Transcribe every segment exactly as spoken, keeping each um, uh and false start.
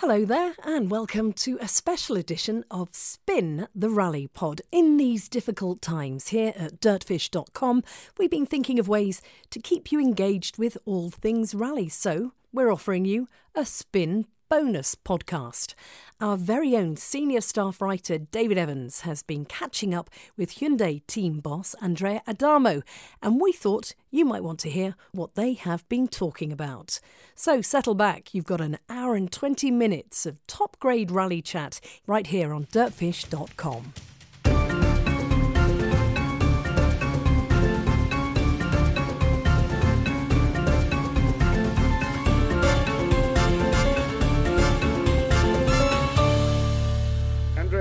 Hello there, and welcome to a special edition of Spin the Rally Pod. In these difficult times here at dirtfish dot com, we've been thinking of ways to keep you engaged with all things rally, so we're offering you a Spin bonus podcast. Our very own senior staff writer David Evans has been catching up with Hyundai team boss Andrea Adamo, and we thought you might want to hear what they have been talking about. So settle back, you've got an hour and twenty minutes of top grade rally chat right here on dirtfish dot com.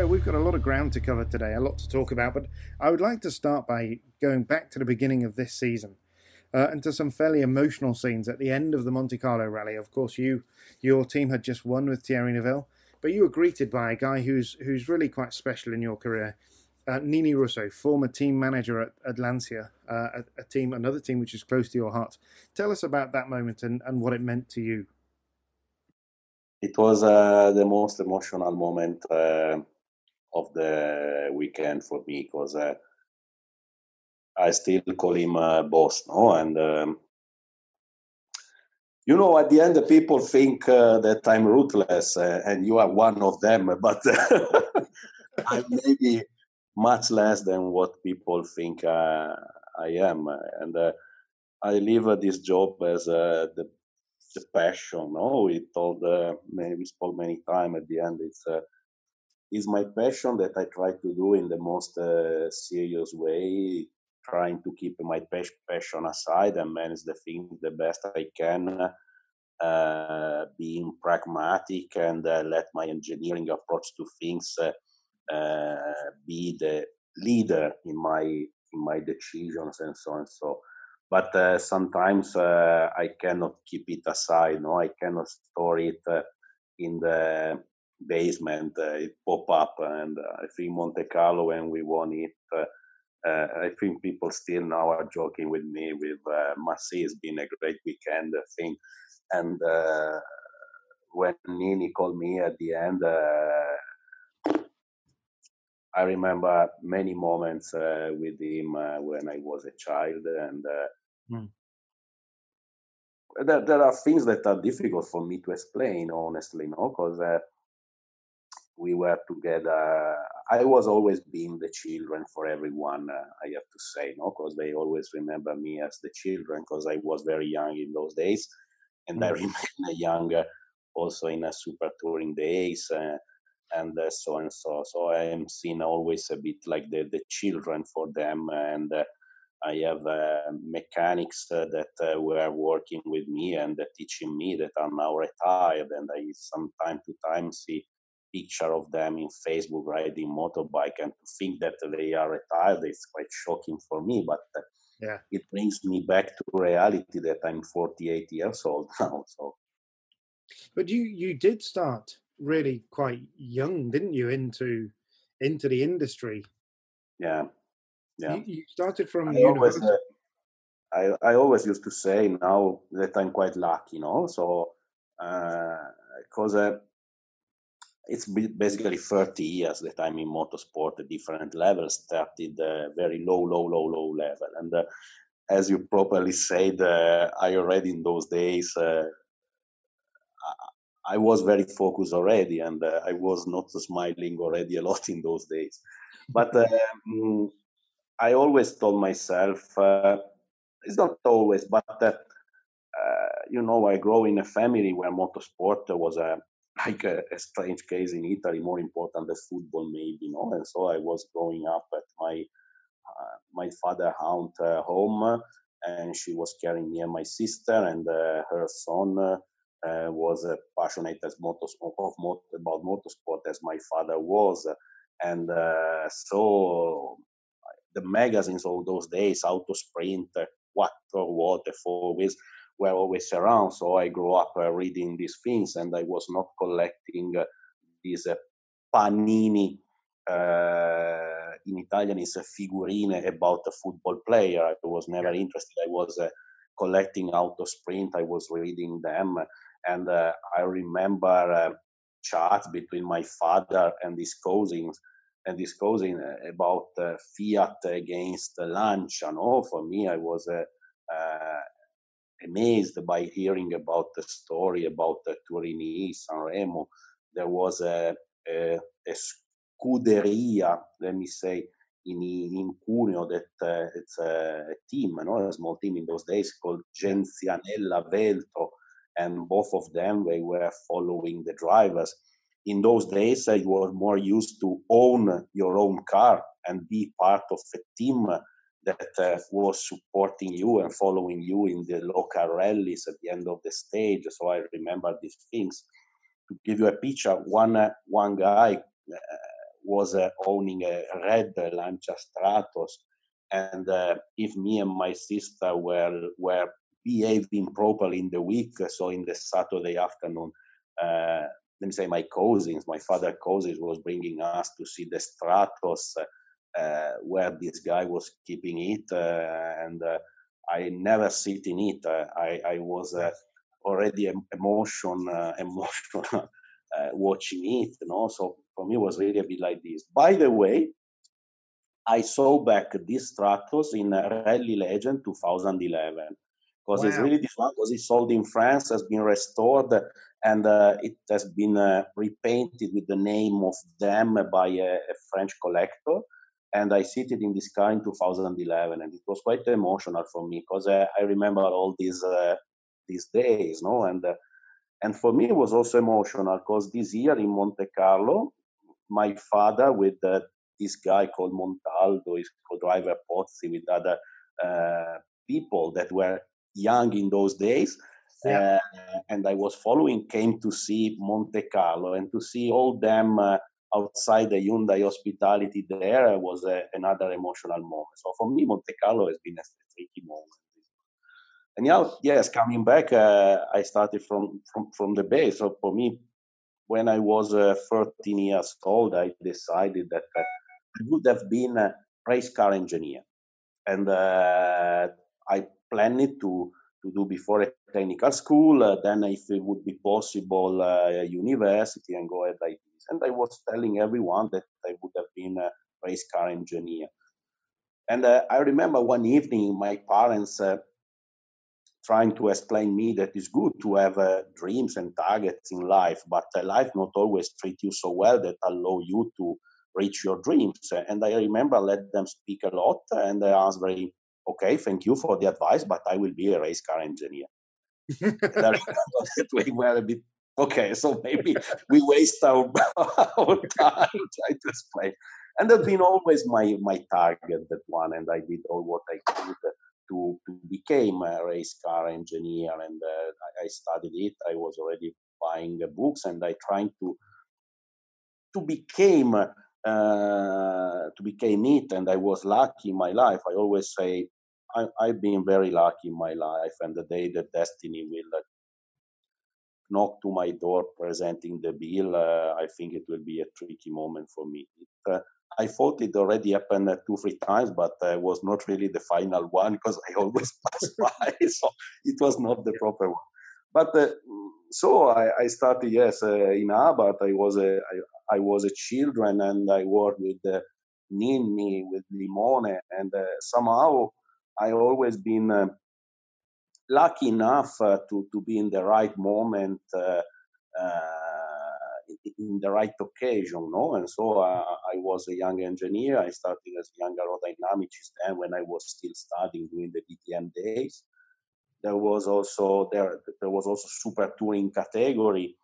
We've got a lot of ground to cover today, a lot to talk about, but I would like to start by going back to the beginning of this season uh, and to some fairly emotional scenes at the end of the Monte Carlo Rally. Of course, you, your team had just won with Thierry Neuville, but you were greeted by a guy who's who's really quite special in your career, uh, Nini Russo, former team manager at, at Lancia, uh, a, a team, another team which is close to your heart. Tell us about that moment and, and what it meant to you. It was uh, the most emotional moment Uh... of the weekend for me, because uh, I still call him uh, boss, no? And um, you know, at the end, the people think uh, that I'm ruthless, uh, and you are one of them. But I'm maybe much less than what people think uh, I am, and uh, I leave uh, this job as uh, the, the passion. No, we told, uh, many, we spoke many times. At the end, it's. Uh, is my passion that I try to do in the most uh, serious way, trying to keep my passion aside and manage the thing the best I can, uh, being pragmatic and uh, let my engineering approach to things uh, uh, be the leader in my in my decisions and so on and so. But uh, sometimes uh, I cannot keep it aside. No, I cannot store it uh, in the basement. Uh, it pop up, and uh, I think Monte Carlo, when we won it, uh, uh, I think people still now are joking with me with uh, Marseille. It's been a great weekend uh, thing, and uh, when Nini called me at the end, uh, I remember many moments uh, with him uh, when I was a child, and uh, mm. there, there are things that are difficult for me to explain, honestly, no, because. Uh, We were together. I was always being the children for everyone, uh, I have to say, no, because they always remember me as the children, because I was very young in those days. And mm-hmm. I remain younger also in a super touring days uh, and uh, so and so. So I am seen always a bit like the, the children for them. And uh, I have uh, mechanics uh, that uh, were working with me and uh, teaching me that are now retired. And I some time to time see picture of them in Facebook riding motorbike, and to think that they are retired, it's quite shocking for me, but yeah, it brings me back to reality that I'm forty-eight years old now. So, but you you did start really quite young, didn't you, into into the industry? Yeah, yeah. You, you started from. I always, uh, I I always used to say now that I'm quite lucky, you know. So because. Uh, uh, It's basically thirty years that I'm in motorsport at different levels, started uh, very low, low, low, low level. And uh, as you properly said, uh, I already in those days, uh, I was very focused already, and uh, I was not smiling already a lot in those days. But um, I always told myself, uh, it's not always, but, uh, uh, you know, I grew in a family where motorsport was a, like a, a strange case in Italy, more important than football, maybe, you know. And so I was growing up at my uh, my father aunt uh, home, and she was carrying me and my sister and uh, her son, uh, uh, was uh, passionate as motors, of mot- about motorsport as my father was. And uh, so the magazines of those days, Auto Sprint, uh, Quattro, Water, Four Wheels, were always around. So I grew up uh, reading these things, and I was not collecting uh, these uh, Panini, uh, in Italian it's a figurine about a football player. I was never interested. I was uh, collecting Auto Sprint. I was reading them. And uh, I remember uh, chats between my father and his cousins and his cousin about uh, Fiat against Lancia. No, for me, I was uh, uh, amazed by hearing about the story about uh, Turini, Sanremo. There was a, a, a scuderia, let me say, in, in Cuneo, that uh, it's a, a team, no? A small team in those days called Genzianella Veltro, and both of them, they were following the drivers. In those days, I was more used to own your own car and be part of a team that uh, was supporting you and following you in the local rallies at the end of the stage. So I remember these things. To give you a picture, one uh, one guy uh, was uh, owning a red Lancia Stratos, and uh, if me and my sister were were behaving properly in the week, so in the Saturday afternoon, uh, let me say my cousins, my father's cousins, was bringing us to see the Stratos uh, where this guy was keeping it, uh, and uh, I never sit in it. Uh, I I was. Uh, already emotion, uh, emotion uh, watching it, you know, so for me it was really a bit like this. By the way, I saw back this Stratos in Rally Legend twenty eleven, because wow. It's really this one, because it's sold in France, has been restored, and uh, it has been uh, repainted with the name of them by a, a French collector, and I seated in this car in two thousand eleven, and it was quite emotional for me, because uh, I remember all these uh, these days, no, and uh, and for me it was also emotional, because this year in Monte Carlo, my father with uh, this guy called Montaldo, his co-driver Pozzi, with other uh, people that were young in those days, yeah. uh, and I was following, came to see Monte Carlo, and to see all them uh, outside the Hyundai hospitality there was uh, another emotional moment. So for me, Monte Carlo has been a tricky moment. And now, yes, coming back, uh, I started from, from, from the base. So for me, when I was uh, thirteen years old, I decided that uh, I would have been a race car engineer. And uh, I planned to, to do before a technical school, uh, then if it would be possible, uh, university and go ahead like this. And I was telling everyone that I would have been a race car engineer. And uh, I remember one evening, my parents... Uh, trying to explain me that it's good to have uh, dreams and targets in life, but uh, life not always treats you so well that allow you to reach your dreams. And I remember I let them speak a lot, and I asked very, okay, thank you for the advice, but I will be a race car engineer. And I remember that we were a bit, okay, so maybe we waste our, our time trying to explain. And that's been always my, my target, that one, and I did all what I could to, to became a race car engineer, and uh, I, I studied it. I was already buying uh, books, and I trying to to became uh, to became it. And I was lucky in my life. I always say I, I've been very lucky in my life. And the day that destiny will uh, knock to my door presenting the bill, uh, I think it will be a tricky moment for me. It, uh, I thought it already happened two, three times, but it uh, was not really the final one, because I always passed by, so it was not the proper one. But uh, so I, I started, yes, uh, in Abarth. I was a, I, I was a children, and I worked with uh, Ninni, with Limone, and uh, somehow I always been uh, lucky enough uh, to to be in the right moment. Uh, uh, in the right occasion, no? And so uh, I was a young engineer. I started as young aerodynamicist then, when I was still studying during the D T M days. There was also there there was also super touring category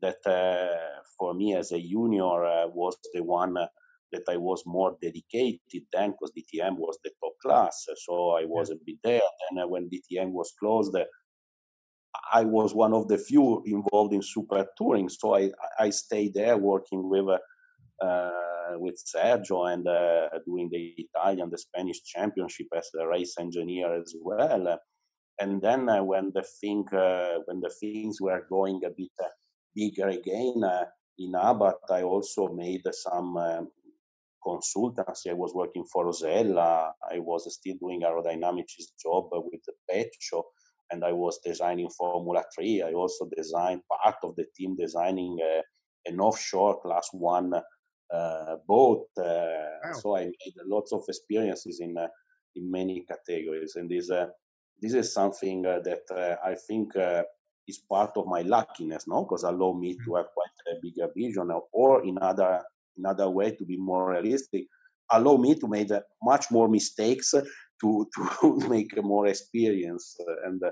that uh, for me as a junior uh, was the one uh, that I was more dedicated then, because D T M was the top class. So I was a bit there. And uh, when D T M was closed, uh, I was one of the few involved in super touring, so I I stayed there working with uh, with Sergio and uh, doing the Italian, the Spanish Championship as a race engineer as well. And then uh, when the thing uh, when the things were going a bit uh, bigger again uh, in Abarth, I also made some uh, consultancy. I was working for Rosella. I was still doing aerodynamics job with the Peccio, and I was designing Formula Three. I also designed part of the team designing uh, an offshore Class One uh, boat. Uh, wow. So I made lots of experiences in uh, in many categories, and this uh, this is something uh, that uh, I think uh, is part of my luckiness, no? Because allow me to have quite a bigger vision, or in other in other way to be more realistic, allow me to make uh, much more mistakes. To, to make a more experience, uh, and uh,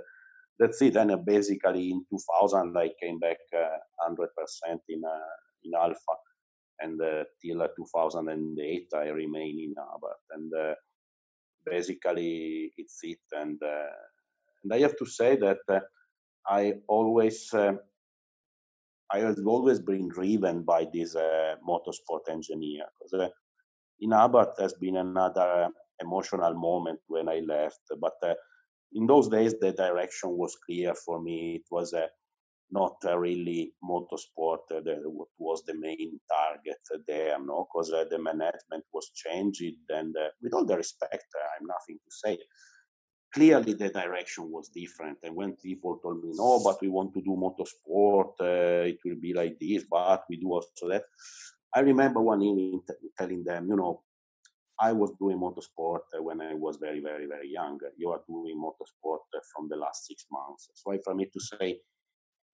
that's it. And uh, basically, in two thousand, I came back uh, one hundred percent in uh, in Alpha, and uh, till uh, two thousand eight, I remain in Abarth. And uh, basically, it's it. And uh, and I have to say that uh, I always uh, I have always been driven by this uh, motorsport engineer. Because uh, in Abarth has been another. Uh, emotional moment when I left, but uh, in those days the direction was clear for me. It was uh, not uh, really motorsport uh, that was the main target uh, there, no, because uh, the management was changed, and uh, with all the respect, uh, I'm nothing to say. Clearly, the direction was different, and when people told me, "No, but we want to do motorsport, uh, it will be like this, but we do also that," I remember one evening t- telling them, "You know." I was doing motorsport when I was very, very, very young. You are doing motorsport from the last six months. So for me to say,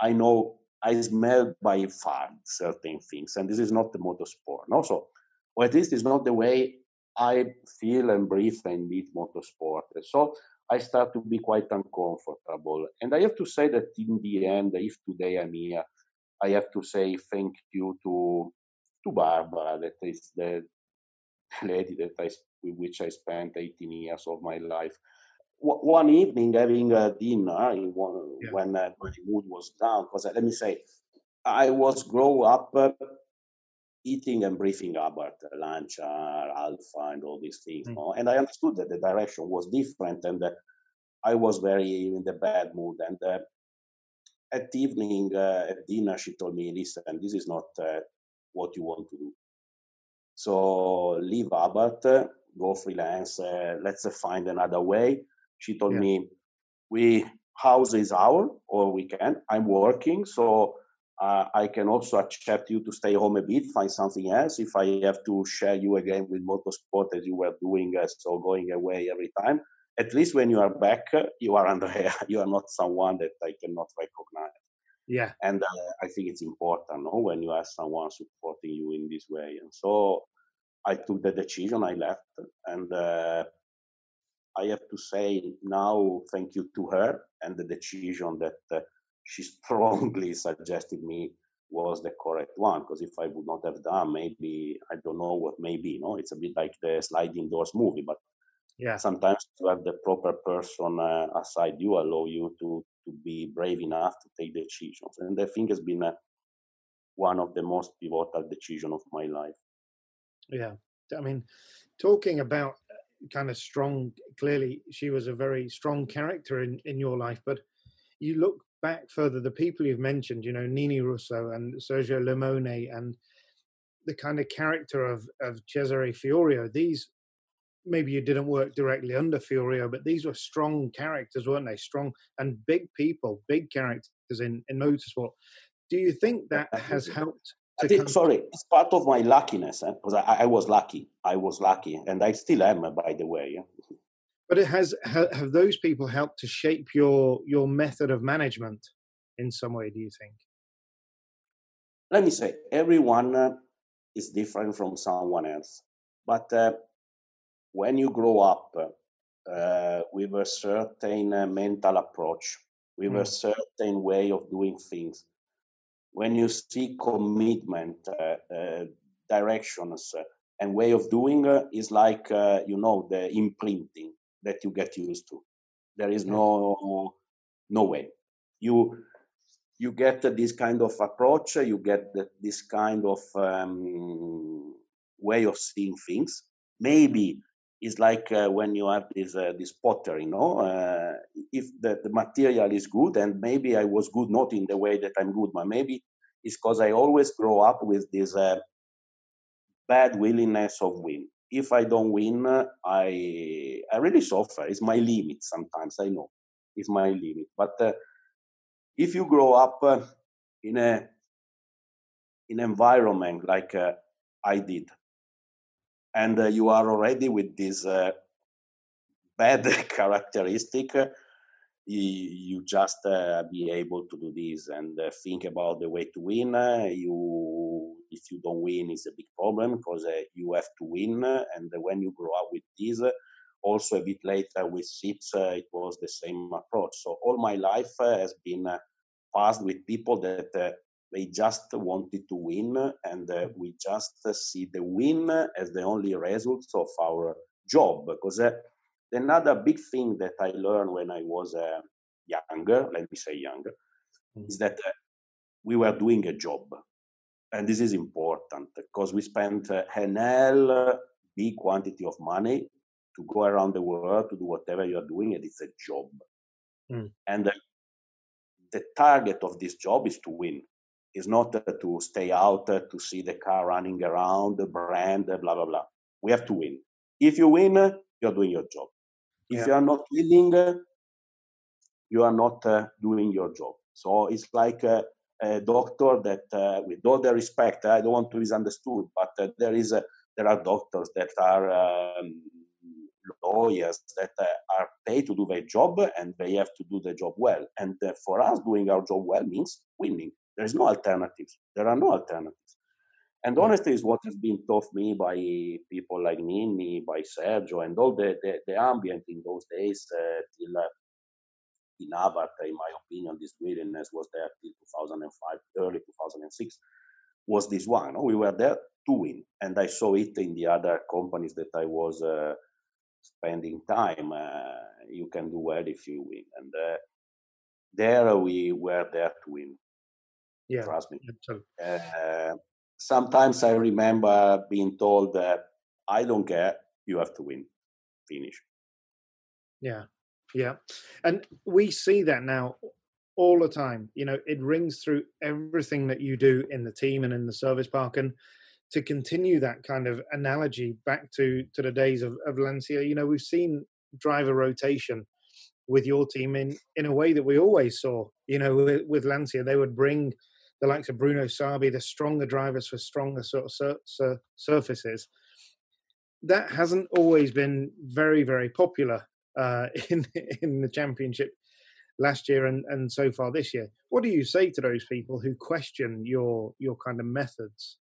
I know, I smell by far certain things, and this is not the motorsport. No? So, or at least it's not the way I feel and breathe and eat motorsport. So I start to be quite uncomfortable. And I have to say that in the end, if today I'm here, I have to say thank you to, to Barbara, that is the lady that I, with which I spent eighteen years of my life. W- one evening having a dinner in one, yeah. when uh, my mood was down, because uh, let me say, I was grow up uh, eating and briefing Abarth, uh, Lancia, Alpha, and all these things. Mm. You know? And I understood that the direction was different, and uh, I was very in the bad mood. And uh, at evening, uh, at dinner, she told me, "Listen, this is not uh, what you want to do. So leave Abarth, go freelance, uh, let's uh, find another way." She told yeah. me, we house is our, or we can, I'm working, so uh, I can also accept you to stay home a bit, find something else. If I have to share you again with motorsport as you were doing, uh, so going away every time, at least when you are back, uh, you are Andrea, you are not someone that I cannot recognize. Yeah, and uh, I think it's important, no, when you have someone supporting you in this way. And so I took the decision, I left, and uh, I have to say now thank you to her, and the decision that uh, she strongly suggested me was the correct one, because if I would not have done, maybe, I don't know what maybe, no, it's a bit like the Sliding Doors movie, but yeah, sometimes to have the proper person uh, aside you, allow you to to be brave enough to take the decisions. And I think it's been uh, one of the most pivotal decisions of my life. Yeah. I mean, talking about kind of strong, clearly she was a very strong character in, in your life, but you look back further, the people you've mentioned, you know, Nini Russo and Sergio Limone, and the kind of character of, of Cesare Fiorio, these, maybe you didn't work directly under Fiorio, but these were strong characters, weren't they? Strong and big people, big characters in, in motorsport. Do you think that has helped? To I think, come- sorry, it's part of my luckiness, eh? Because I, I was lucky. I was lucky, and I still am, by the way. Yeah? But it has ha- have those people helped to shape your your method of management in some way, do you think? Let me say, everyone uh, is different from someone else, but... Uh, When you grow up uh, with a certain uh, mental approach, with mm. a certain way of doing things, when you see commitment, uh, uh, directions, uh, and way of doing uh, is like, uh, you know, the imprinting that you get used to. There is no no way. you you get this kind of approach, you get this kind of um, way of seeing things. Maybe it's like uh, when you have this uh, this pottery, you know, uh, if the, the material is good, and maybe I was good not in the way that I'm good, but maybe it's because I always grow up with this uh, bad willingness of win. If I don't win, uh, I I really suffer. It's my limit sometimes, I know. It's my limit. But uh, if you grow up uh, in a in an environment like uh, I did, and uh, you are already with this uh, bad characteristic, uh, you, you just uh, be able to do this and uh, think about the way to win. Uh, you, if you don't win, it's a big problem because uh, you have to win. Uh, and when you grow up with this, uh, also a bit later with ships, uh, it was the same approach. So all my life uh, has been uh, passed with people that uh, they just wanted to win, and uh, we just uh, see the win as the only results of our job. Because uh, another big thing that I learned when I was uh, younger, let me say younger, mm-hmm. is that uh, we were doing a job. And this is important because we spent uh, an hell big quantity of money to go around the world to do whatever you are doing, and it's a job. Mm. And uh, the target of this job is to win. It's not uh, to stay out, uh, to see the car running around, the brand, uh, blah, blah, blah. We have to win. If you win, uh, you're doing your job. If yeah. you are not winning, uh, you are not uh, doing your job. So it's like a, a doctor that, uh, with all the respect, I don't want to be misunderstood, but uh, there is a, there are doctors that are... Um, lawyers that uh, are paid to do their job, and they have to do their job well. And uh, for us, doing our job well means winning. There is no alternatives. There are no alternatives. And honestly, is what has been taught me by people like Nini, by Sergio, and all the, the, the ambient in those days uh, till uh, in Avatar, in my opinion, this willingness was there till two thousand five, early two thousand six, was this one. No? We were there to win. And I saw it in the other companies that I was uh, spending time. Uh, you can do well if you win, and uh, there we were there to win. Yeah, trust me. Uh, sometimes I remember being told that I don't care, you have to win, finish. Yeah, yeah, and we see that now all the time. You know, it rings through everything that you do in the team and in the service park. And to continue that kind of analogy back to, to the days of, of Lancia, you know, we've seen driver rotation with your team in, in a way that we always saw, you know, with, with Lancia. They would bring the likes of Bruno Sabi, the stronger drivers for stronger sort of sur- sur- surfaces. That hasn't always been very, very popular uh, in in the championship last year and, and so far this year. What do you say to those people who question your your kind of methods?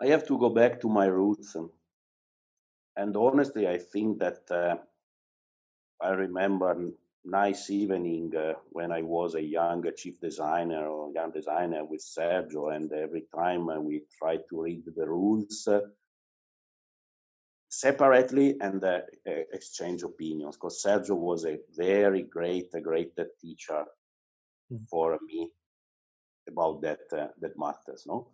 I have to go back to my roots. And, and honestly, I think that uh, I remember a nice evening uh, when I was a young chief designer or young designer with Sergio, and every time uh, we tried to read the rules uh, separately and uh, exchange opinions, because Sergio was a very great, a great teacher mm. for me about that, uh, that matters, no?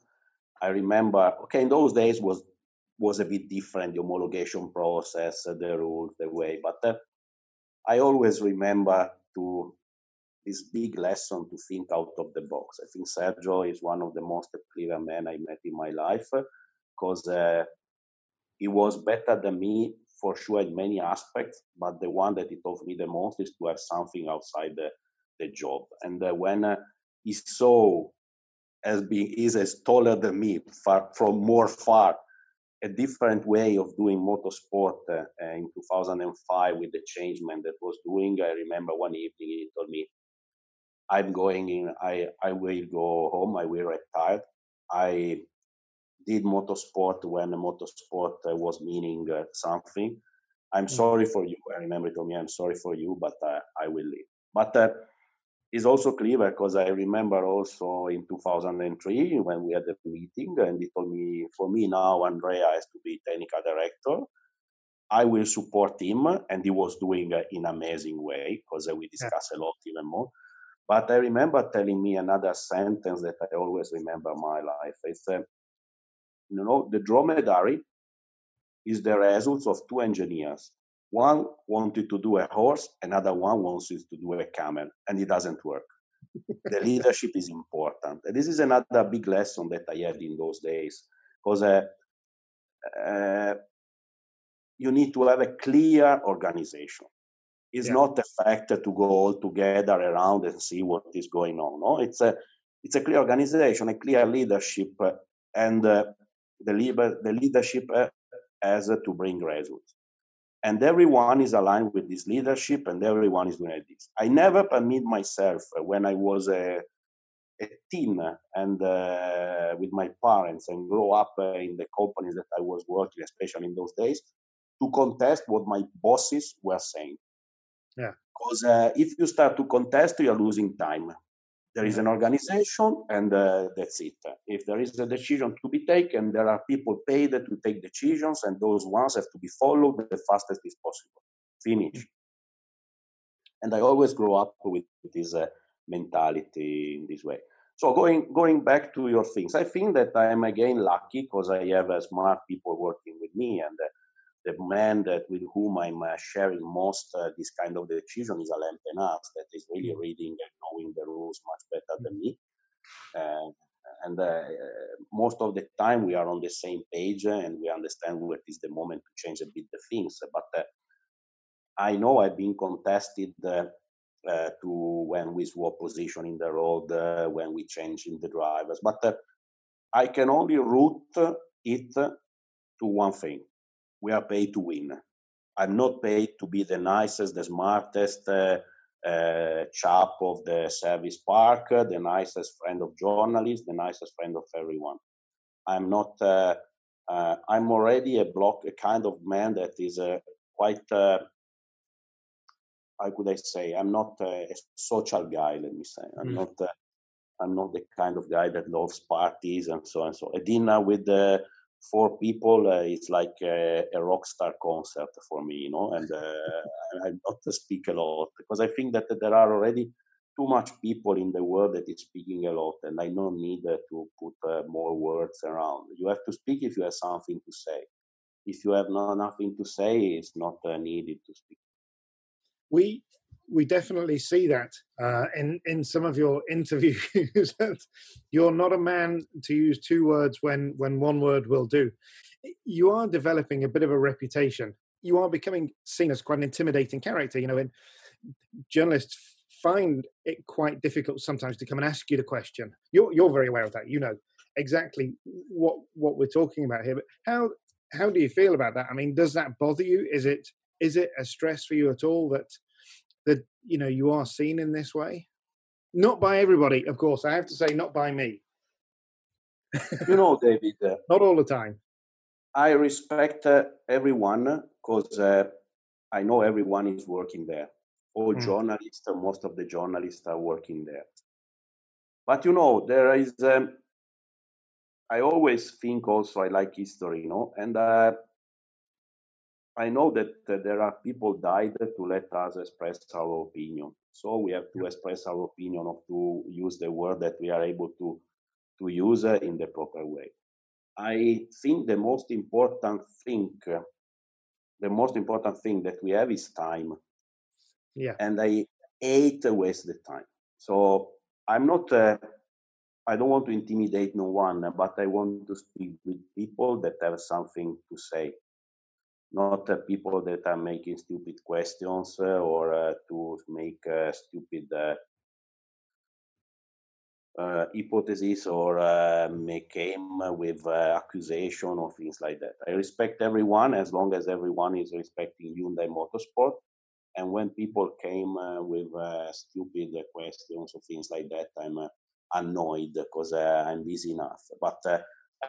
I remember, okay, in those days was was a bit different, the homologation process, the rules, the way. But uh, I always remember to this big lesson to think out of the box. I think Sergio is one of the most clever men I met in my life, because uh, he was better than me for sure in many aspects, but the one that he taught me the most is to have something outside the, the job. And uh, when uh, he saw as being is as taller than me, far from more far, a different way of doing motorsport uh, in two thousand five with the changement that was doing. I remember one evening he told me, "I'm going in. I I will go home. I will retire. I did motorsport when motorsport uh, was meaning uh, something. I'm sorry for you." I remember he told me, "I'm sorry for you, but uh, I will leave." But uh, It's also clever because I remember also in two thousand three when we had the meeting, and he told me, "For me now, Andrea has to be technical director. I will support him, and he was doing uh, in amazing way, because uh, we discuss yeah. a lot even more. But I remember telling me another sentence that I always remember in my life. It's, uh, you know, the dromedary is the result of two engineers. One wanted to do a horse, another one wants to do a camel, and it doesn't work. The leadership is important. And this is another big lesson that I had in those days, because uh, uh, you need to have a clear organization. It's yeah. not a factor to go all together around and see what is going on. No, it's a it's a clear organization, a clear leadership, uh, and uh, the liber- the leadership uh, has uh, to bring results. And everyone is aligned with this leadership, and everyone is doing like this. I never permit myself uh, when I was a, a teen and uh, with my parents and grow up uh, in the companies that I was working, especially in those days, to contest what my bosses were saying. Yeah. Because uh, if you start to contest, you're losing time. There is an organization, and uh, that's it. If there is a decision to be taken, there are people paid to take decisions, and those ones have to be followed the fastest as possible. Finish. Mm-hmm. And I always grow up with this uh, mentality in this way. So going going back to your things, I think that I am again lucky because I have uh, smart people working with me, and uh, the man that with whom I'm uh, sharing most uh, this kind of decision is Alain Penaz, that is really reading and knowing the rules much better than me. Uh, and uh, most of the time we are on the same page, and we understand what is the moment to change a bit the things. But uh, I know I've been contested uh, uh, to when we swap position in the road, uh, when we change in the drivers. But uh, I can only root it to one thing. We are paid to win. I'm not paid to be the nicest, the smartest uh, uh, chap of the service park, uh, the nicest friend of journalists, the nicest friend of everyone. I'm not. Uh, uh, I'm already a block, a kind of man that is uh, quite. Uh, how could I say? I'm not uh, a social guy. Let me say. I'm mm. not. Uh, I'm not the kind of guy that loves parties and so and so. A dinner with the. Uh, For people, uh, it's like a, a rock star concert for me, you know, and uh, I not to speak a lot because I think that there are already too much people in the world that is speaking a lot, and I don't need uh, to put uh, more words around. You have to speak if you have something to say. If you have no, nothing to say, it's not uh, needed to speak. We we definitely see that uh, in, in some of your interviews. You're not a man to use two words when, when one word will do. You are developing a bit of a reputation. You are becoming seen as quite an intimidating character. You know, and journalists find it quite difficult sometimes to come and ask you the question. You're, you're very aware of that. You know exactly what, what we're talking about here. But how, how do you feel about that? I mean, does that bother you? Is it, is it a stress for you at all that... that, you know, you are seen in this way? Not by everybody, of course. I have to say, not by me. You know, David. Uh, not all the time. I respect uh, everyone because uh, I know everyone is working there. All mm. journalists, uh, most of the journalists are working there. But, you know, there is... Um, I always think also I like history, you know, and... Uh, I know that uh, there are people died to let us express our opinion. So we have to express our opinion or to use the word that we are able to, to use uh, in the proper way. I think the most important thing, uh, the most important thing that we have is time. Yeah. And I hate to waste the time. So I'm not, uh, I don't want to intimidate no one, but I want to speak with people that have something to say. Not uh, people that are making stupid questions uh, or uh, to make uh, stupid uh, uh, hypotheses or uh, make aim with uh, accusation or things like that. I respect everyone as long as everyone is respecting Hyundai Motorsport. And when people came uh, with uh, stupid uh, questions or things like that, I'm uh, annoyed because uh, I'm busy enough. But uh,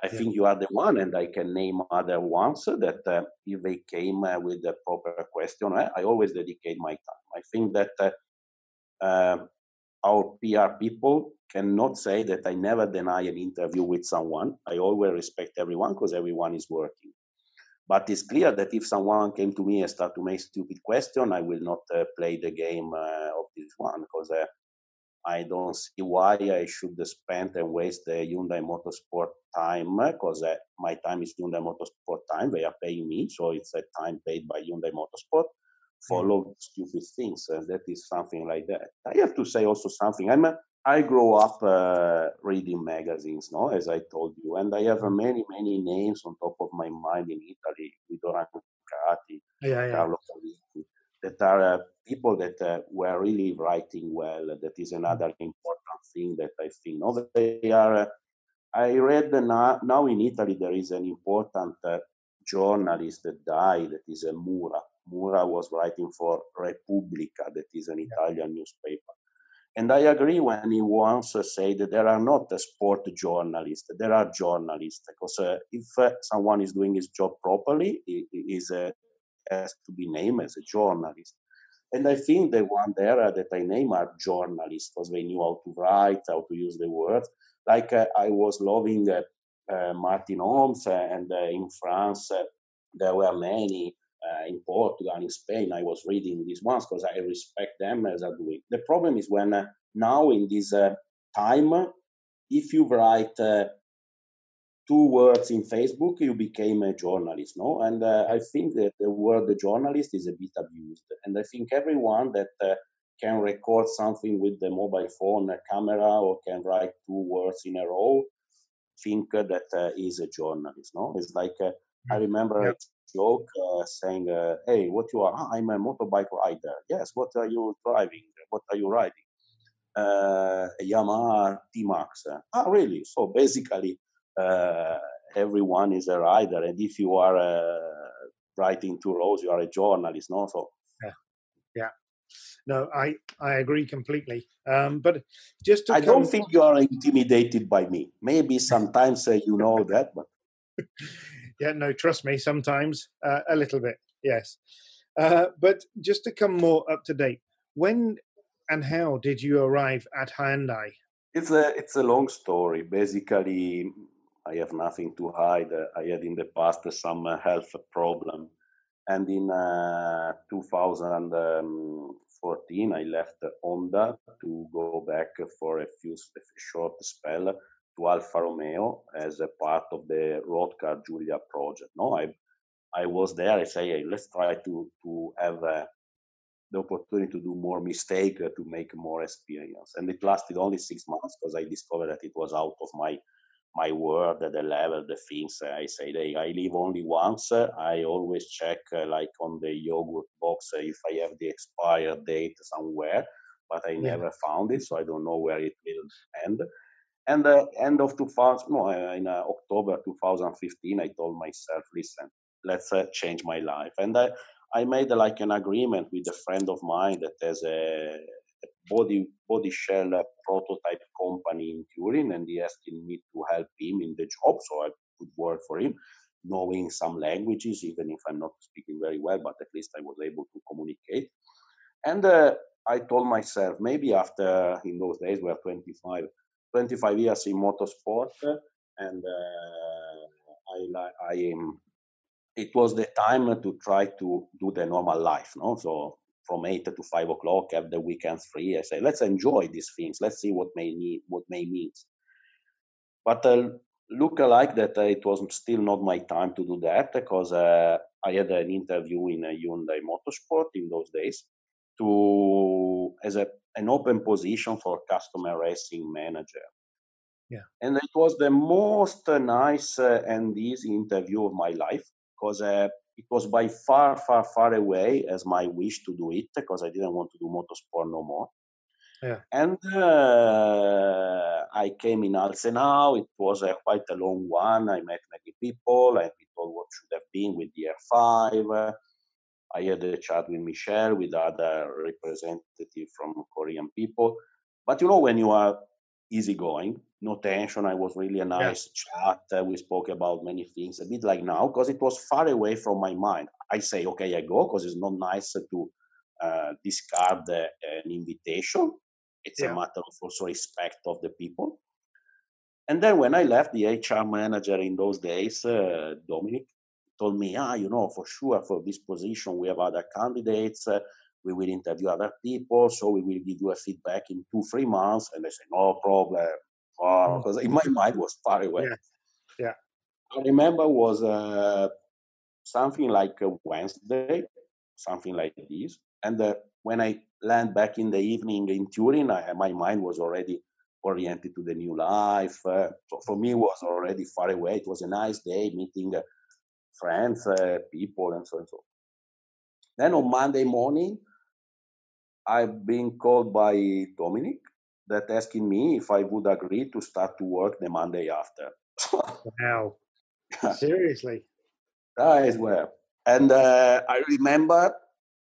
I yeah. think you are the one, and I can name other ones that uh, if they came uh, with the proper question, I, I always dedicate my time. I think that uh, uh, our P R people cannot say that I never deny an interview with someone. I always respect everyone because everyone is working. But it's clear that if someone came to me and started to make stupid questions, I will not uh, play the game uh, of this one, because uh, I don't see why I should spend and waste the Hyundai Motorsport time, because uh, my time is Hyundai Motorsport time. They are paying me, so it's a time paid by Hyundai Motorsport. Follow stupid things, and that is something like that. I have to say also something. I'm a, I grow up uh, reading magazines, no, as I told you, and I have uh, many, many names on top of my mind in Italy, Guido Rancati, yeah, yeah. Carlo Colitti, that are uh, people that uh, were really writing well. That is another important thing that I think. No, they are. Uh, I read uh, now, now in Italy there is an important uh, journalist that died. That is a uh, Mura. Mura was writing for Repubblica, that is an Italian newspaper. And I agree when he once said that there are not sport journalists, there are journalists, because uh, if uh, someone is doing his job properly, he, he is, uh, has to be named as a journalist. And I think the one there uh, that I name are journalists, because they knew how to write, how to use the words. Like uh, I was loving uh, uh, Martin Holmes, uh, and uh, in France uh, there were many. Uh, in Portugal, in Spain, I was reading these ones because I respect them as I do it. The problem is when uh, now in this uh, time, if you write uh, two words in Facebook, you became a journalist, no? And uh, I think that the word the journalist is a bit abused. And I think everyone that uh, can record something with the mobile phone a camera or can write two words in a row, think uh, that uh, is a journalist, no? It's like, uh, I remember... Yeah. Joke uh, saying, uh, "Hey, what you are? I'm a motorbike rider." Yes, what are you driving? What are you riding? Uh, a Yamaha T-Max. Ah, really? So basically, uh, everyone is a rider, and if you are uh, writing two rows, you are a journalist, no? So, yeah, yeah. No, I I agree completely. Um, but just to I don't think you are intimidated by me. Maybe sometimes uh, you know that, but. Yeah, no, trust me, sometimes uh, a little bit, yes. Uh, but just to come more up to date, when and how did you arrive at Hyundai? It's a, it's a long story. Basically, I have nothing to hide. I had in the past some health problem. And in uh, two thousand fourteen, I left Honda to go back for a few a short spell to Alfa Romeo as a part of the Road Car Giulia project. No, I I was there. I say, hey, let's try to to have uh, the opportunity to do more mistake, uh, to make more experience. And it lasted only six months because I discovered that it was out of my my world, the level, the things. Uh, I say, hey, I live only once. Uh, I always check uh, like on the yogurt box uh, if I have the expired date somewhere, but I never yeah. found it, so I don't know where it will end. And uh, end of two thousand, no, in uh, October two thousand fifteen, I told myself, listen, let's uh, change my life. And I, I made uh, like an agreement with a friend of mine that has a, a body body shell uh, prototype company in Turin, and he asked me to help him in the job, so I could work for him, knowing some languages, even if I'm not speaking very well, but at least I was able to communicate. And uh, I told myself, maybe after, in those days, we were twenty-five, twenty-five years in motorsport, and uh, I, I um, it was the time to try to do the normal life, no? So from eight to five o'clock, have the weekends free. I say, let's enjoy these things. Let's see what may need, what may need. But uh, look alike that uh, it was still not my time to do that, because uh, I had an interview in uh, Hyundai Motorsport in those days to as a an open position for customer racing manager. Yeah. And it was the most uh, nice uh, and easy interview of my life, because uh, it was by far, far, far away as my wish to do it, because I didn't want to do motorsport no more. Yeah. And uh, I came in Alsenau. It was uh, quite a long one. I met many people. I thought what should have been with the R five. Uh, I had a chat with Michelle, with other representative from Korean people. But you know, when you are easygoing, no tension, I was really a nice yeah. chat. We spoke about many things, a bit like now, because it was far away from my mind. I say, okay, I go, because it's not nice to uh, discard uh, an invitation. It's yeah. a matter of also respect of the people. And then when I left, the H R manager in those days, uh, Dominic, told me, ah, you know, for sure, for this position, we have other candidates. Uh, we will interview other people. So we will give you a feedback in two, three months. And I said, no problem. Oh, because in my mind was far away. Yeah. yeah. I remember was uh, something like a Wednesday, something like this. And uh, when I landed back in the evening in Turin, I, my mind was already oriented to the new life. Uh, so for me, it was already far away. It was a nice day, meeting uh, friends, uh, people, and so and so. Then on Monday morning, I've been called by Dominic that asking me if I would agree to start to work the Monday after. Wow. Seriously? That is well. And uh, I remember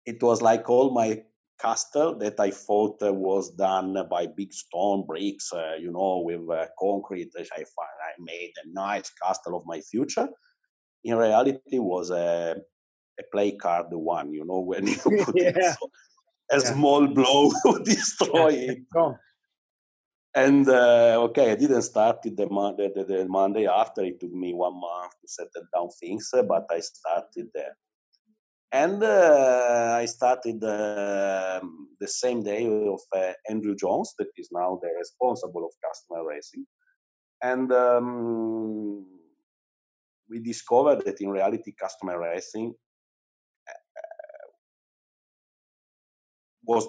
it was like all my castle that I thought uh, was done by big stone bricks, uh, you know, with uh, concrete. I, find I made a nice castle of my future. In reality, was a, a play card one, you know, when you put yeah. it, so a yeah. small blow would destroy yeah. it. Oh. And, uh, okay, I didn't start it the Monday, the, the Monday after. It took me one month to settle down things, but I started there. And uh, I started uh, the same day of uh, Andrew Jones, that is now the responsible of customer racing. And um, we discovered that in reality, customer racing uh, was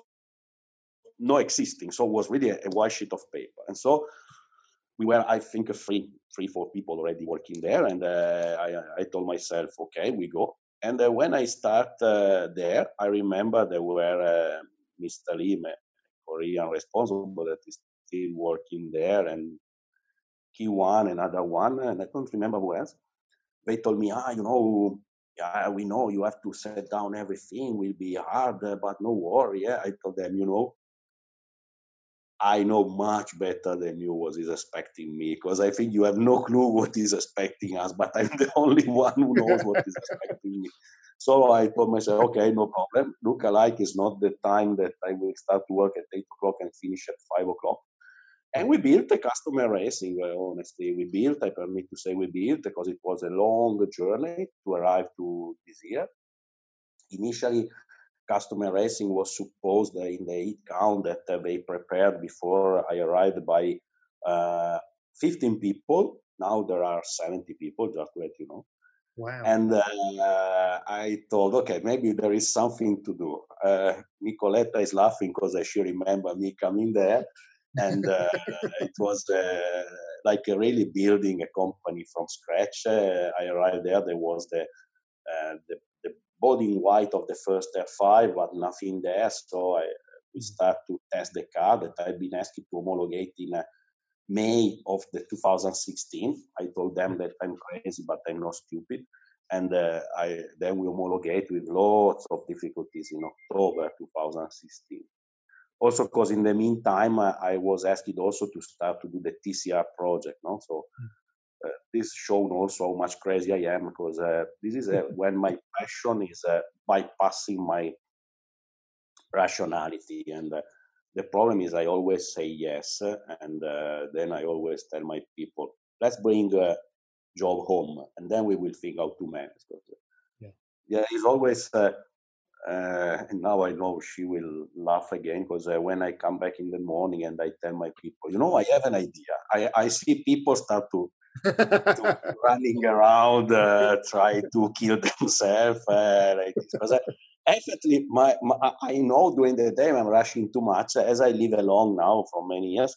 not existing. So it was really a, a white sheet of paper. And so we were, I think, three, three, four people already working there. And uh, I, I told myself, okay, we go. And uh, when I start uh, there, I remember there were uh, Mister Lim, Korean responsible, that is still working there, and Ki Wan, another one, and I don't remember who else. They told me, ah, you know, yeah, we know you have to set down everything, will be hard, but no worry. Yeah. I told them, you know, I know much better than you was is expecting me, because I think you have no clue what is expecting us, but I'm the only one who knows what is expecting me. So I told myself, okay, no problem. Look alike is not the time that I will start to work at eight o'clock and finish at five o'clock. And we built a customer racing, honestly. We built, I permit to say we built, because it was a long journey to arrive to this year. Initially, customer racing was supposed in the eight count that they prepared before I arrived by uh, fifteen people. Now there are seventy people, just to let you know. Wow. And uh, I thought, okay, maybe there is something to do. Uh, Nicoletta is laughing because she remember me coming there. And uh, it was uh, like a really building a company from scratch. Uh, I arrived there, there was the, uh, the body in white of the first F five, but nothing there. So I, we start to test the car that I've been asked to homologate in uh, May of the two thousand sixteen. I told them that I'm crazy, but I'm not stupid. And uh, I, then we homologate with lots of difficulties in October two thousand sixteen. Also, because in the meantime, uh, I was asked also to start to do the T C R project. No? So. Mm. Uh, this shown also how much crazy I am, because uh, this is uh, when my passion is uh, bypassing my rationality. And uh, the problem is I always say yes, and uh, then I always tell my people, let's bring a job home, and then we will think out to manage. Yeah, yeah, it's always, uh, uh, and now I know she will laugh again, because uh, when I come back in the morning and I tell my people, you know, I have an idea. I, I see people start to to running around, uh, try to kill themselves. Uh, like this. Because I, actually, my, my, I know during the day I'm rushing too much. As I live alone now for many years,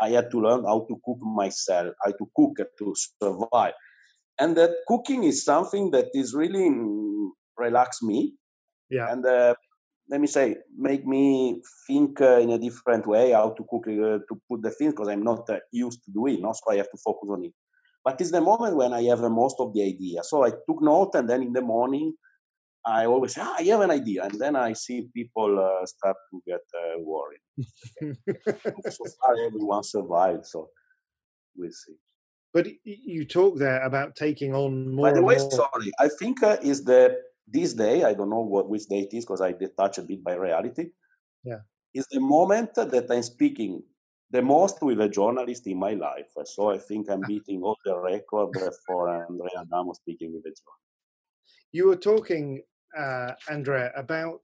I had to learn how to cook myself, how to cook to survive. And that cooking is something that is really relax me. Yeah. And uh, let me say, make me think uh, in a different way how to cook, uh, to put the things, because I'm not uh, used to doing it. No? So I have to focus on it. But it's the moment when I have most of the idea. So I took note, and then in the morning, I always say, ah, I have an idea. And then I see people uh, start to get uh, worried. So far, everyone survived. So we'll see. But you talk there about taking on more. By the way, more. sorry. I think uh, is the this day, I don't know what which day it is, because I detach a bit by reality. Yeah. Is the moment that I'm speaking the most with a journalist in my life. So I think I'm beating all the record for Andrea Adamo speaking with a journalist. you were talking, uh, Andrea, about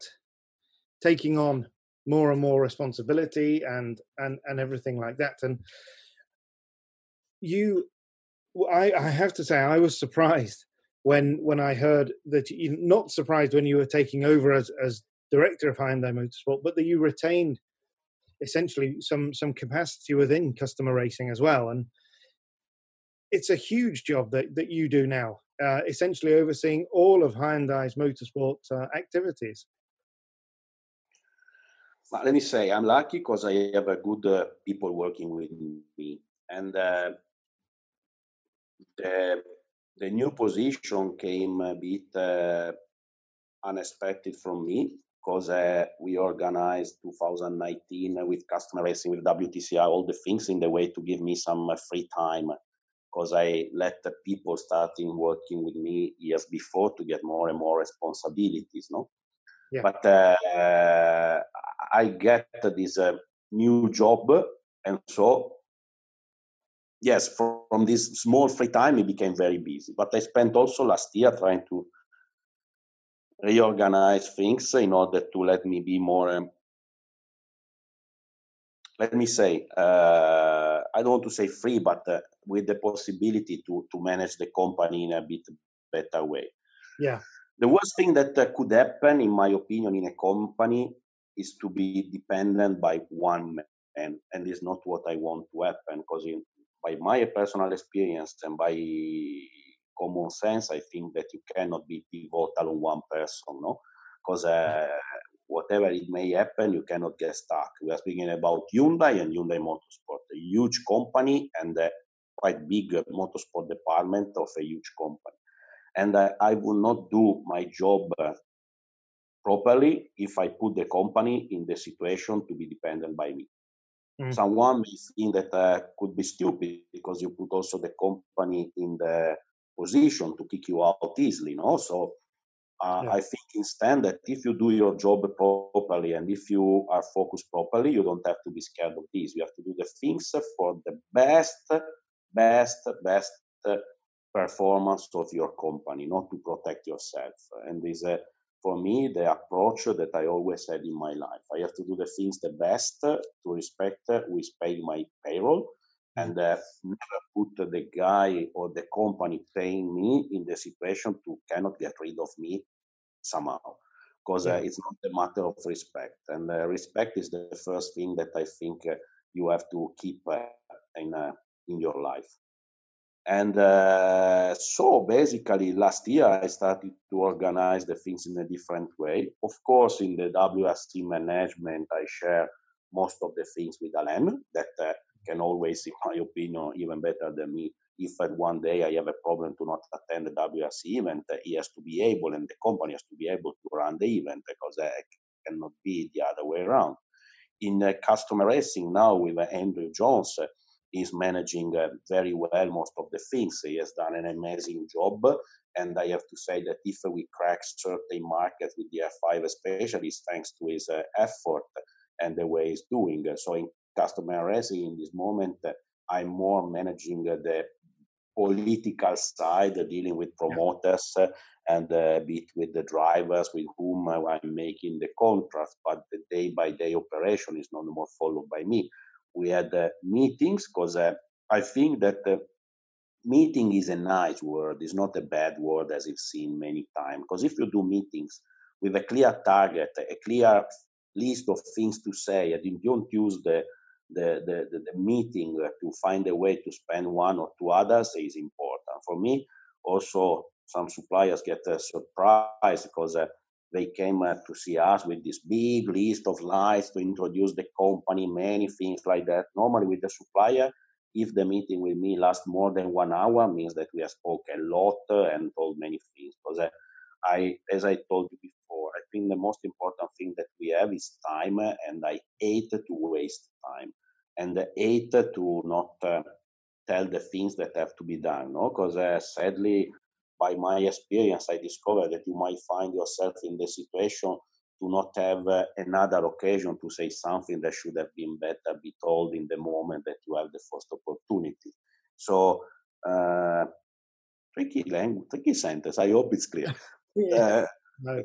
taking on more and more responsibility and and and everything like that. And you, I, I have to say, I was surprised when when I heard that you, not surprised when you were taking over as as director of Hyundai Motorsport, but that you retained essentially some some capacity within customer racing as well. And it's a huge job that that you do now, uh, essentially overseeing all of Hyundai's motorsport uh, activities. But let me say, I'm lucky because I have a good uh, people working with me, and uh, the the new position came a bit uh, unexpected from me, because uh, we organized two thousand nineteen with customer racing, with W T C R, all the things in the way to give me some uh, free time, because I let the people starting working with me years before to get more and more responsibilities, no? Yeah. But uh, I get this uh, new job, and so, yes, from, from this small free time, it became very busy. But I spent also last year trying to reorganize things in order to let me be more, um, let me say, uh, I don't want to say free, but uh, with the possibility to, to manage the company in a bit better way. Yeah. The worst thing that uh, could happen, in my opinion, in a company is to be dependent by one man, and it's not what I want to happen, because by my personal experience and by common sense, I think that you cannot be pivotal on one person, no? Because uh, whatever it may happen, you cannot get stuck. We are speaking about Hyundai and Hyundai Motorsport, a huge company and a quite big motorsport department of a huge company. And I, I will not do my job uh, properly if I put the company in the situation to be dependent by me. Mm. Someone may think that uh, could be stupid, because you put also the company in the position to kick you out easily, no? So uh, yeah. I think instead that if you do your job properly and if you are focused properly, you don't have to be scared of this. You have to do the things for the best, best, best uh, performance of your company, not to protect yourself. And this, uh, for me, the approach that I always had in my life. I have to do the things the best uh, to respect, uh, respect my payroll, and uh, never put the guy or the company paying me in the situation to cannot get rid of me somehow, because uh, it's not a matter of respect. And uh, respect is the first thing that I think uh, you have to keep uh, in uh, in your life. And uh, so basically last year I started to organize the things in a different way. Of course, in the W R C management, I share most of the things with Alain, that uh, can always, in my opinion, even better than me. If at one day I have a problem to not attend the W R C event, he has to be able, and the company has to be able to run the event, because it cannot be the other way around. In uh, customer racing now with uh, Andrew Jones, uh, is managing uh, very well most of the things. He has done an amazing job, and I have to say that if we crack certain markets with the F five especially, it's thanks to his uh, effort and the way he's doing. So in customer racing in this moment, uh, I'm more managing uh, the political side, uh, dealing with promoters uh, and a uh, bit with the drivers with whom uh, I'm making the contracts, but the day-by-day operation is no more followed by me. We had uh, meetings, because uh, I think that uh, meeting is a nice word. It's not a bad word, as it's seen many times. Because if you do meetings with a clear target, a clear list of things to say, and you don't use the, the, the, the, the meeting to find a way to spend one or two others, is important. For me, also, some suppliers get a surprise, because uh, they came uh, to see us with this big list of slides to introduce the company, many things like that. Normally with the supplier, if the meeting with me lasts more than one hour, means that we have spoken a lot and told many things. Because I, as I told you before, I think the most important thing that we have is time, and I hate to waste time, and I hate to not uh, tell the things that have to be done. No, because uh, sadly, by my experience, I discovered that you might find yourself in the situation to not have uh, another occasion to say something that should have been better be told in the moment that you have the first opportunity. So, uh, tricky language, tricky sentence. I hope it's clear. Yeah. Uh, no.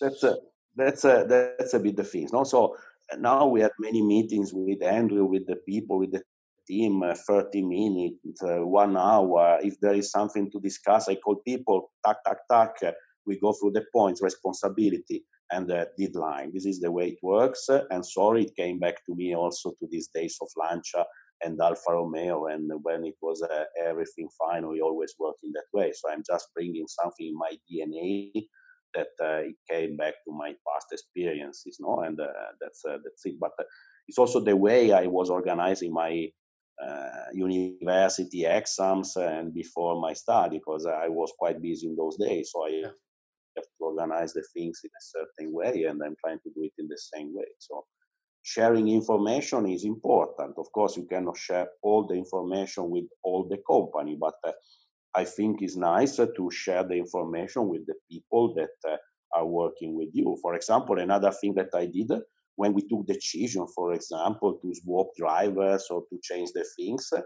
That's a, that's a, that's a bit the things. No? So now we have many meetings with Andrew, with the people, with the team, uh, thirty minutes, uh, one hour. If there is something to discuss, I call people, tac, tac, tac. Uh, we go through the points, responsibility and the deadline. This is the way it works. Uh, and sorry, it came back to me also to these days of Lancia and Alfa Romeo, and when it was uh, everything fine, we always worked in that way. So I'm just bringing something in my D N A that uh, it came back to my past experiences, no? And uh, that's uh, that's it. But uh, it's also the way I was organizing my uh, university exams and before my study, because I was quite busy in those days. So I yeah. have to organize the things in a certain way, and I'm trying to do it in the same way. So sharing information is important. Of course, you cannot share all the information with all the company, but uh, I think it's nice uh, to share the information with the people that uh, are working with you. For example, another thing that I did uh, when we took the decision, for example, to swap drivers or to change the things, uh,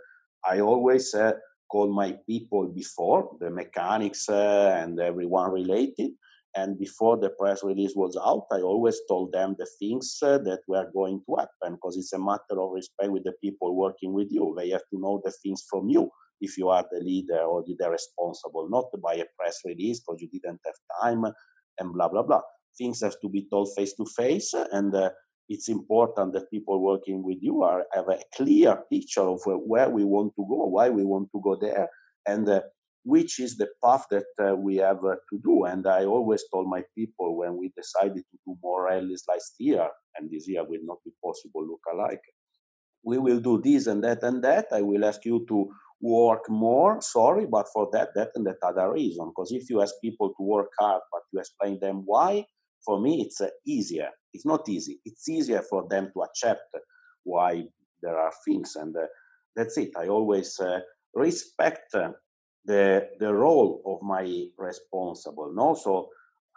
I always uh, call my people before, the mechanics uh, and everyone related. And before the press release was out, I always told them the things uh, that were going to happen, because it's a matter of respect with the people working with you. They have to know the things from you if you are the leader or the responsible, not by a press release because you didn't have time and blah, blah, blah. Things have to be told face to face, and uh, it's important that people working with you are, have a clear picture of where we want to go, why we want to go there, and uh, which is the path that uh, we have uh, to do. And I always told my people when we decided to do more rallies last year, and this year will not be possible, look alike, we will do this and that and that. I will ask you to work more, sorry, but for that, that and that other reason. Because if you ask people to work hard, but you explain them why, for me, it's uh, easier. It's not easy. It's easier for them to accept why there are things. And uh, that's it. I always uh, respect uh, the the role of my responsible. No, so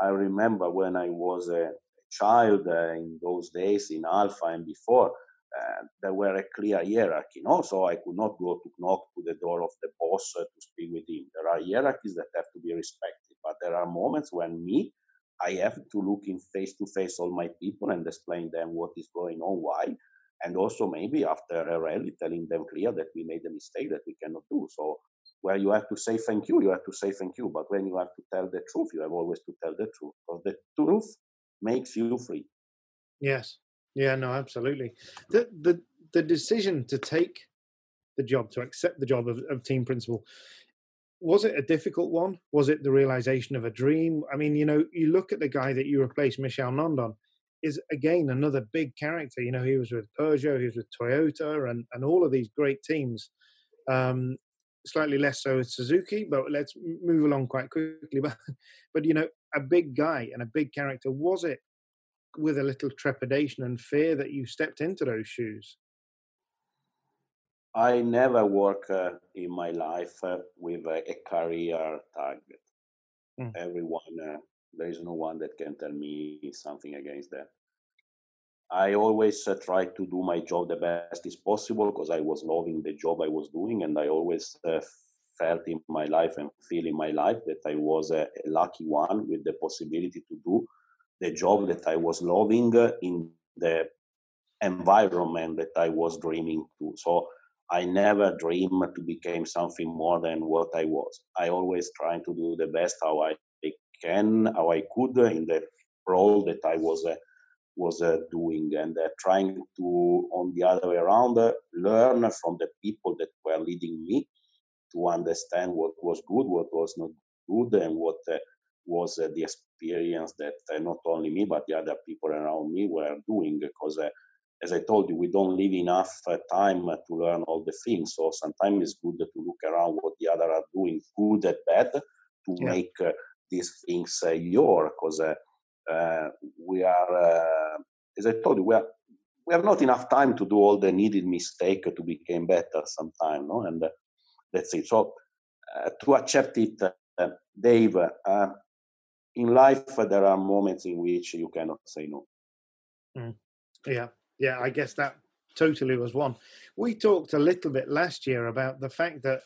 I remember when I was a child uh, in those days in Alpha and before, uh, there were a clear hierarchy. No, so I could not go to knock to the door of the boss uh, to speak with him. There are hierarchies that have to be respected, but there are moments when me, I have to look in face to face all my people and explain them what is going on, why, and also maybe after a rally telling them clear that we made a mistake that we cannot do. So where you have to say thank you, you have to say thank you. But when you have to tell the truth, you have always to tell the truth. Because the truth makes you free. Yes. Yeah, no, absolutely. The the, the decision to take the job, to accept the job of, of team principal, was it a difficult one? Was it the realization of a dream? I mean, you know, you look at the guy that you replaced, Michel Nondon, is again another big character. You know, he was with Peugeot, he was with Toyota, and, and all of these great teams. Um, Slightly less so with Suzuki, but let's move along quite quickly. But, but you know, a big guy and a big character, was it with a little trepidation and fear that you stepped into those shoes? I never work uh, in my life uh, with a, a career target. Mm. Everyone, uh, there is no one that can tell me something against that. I always uh, try to do my job the best is possible because I was loving the job I was doing, and I always uh, felt in my life and feel in my life that I was a, a lucky one with the possibility to do the job that I was loving uh, in the environment that I was dreaming to. So I never dream to become something more than what I was. I always try to do the best how I can, how I could uh, in the role that I was uh, was uh, doing, and uh, trying to, on the other way around, uh, learn from the people that were leading me to understand what was good, what was not good, and what uh, was uh, the experience that uh, not only me, but the other people around me were doing. Because, uh, as I told you, we don't leave enough uh, time uh, to learn all the things. So sometimes it's good to look around what the other are doing, good and bad, to yeah. make uh, these things uh, your, because uh, Uh, we are, uh, as I told you, we, are, we have not enough time to do all the needed mistake to become better sometime, no? And uh, that's it. So uh, to accept it, uh, Dave, uh, in life, uh, there are moments in which you cannot say no. Mm. Yeah, yeah, I guess that totally was one. We talked a little bit last year about the fact that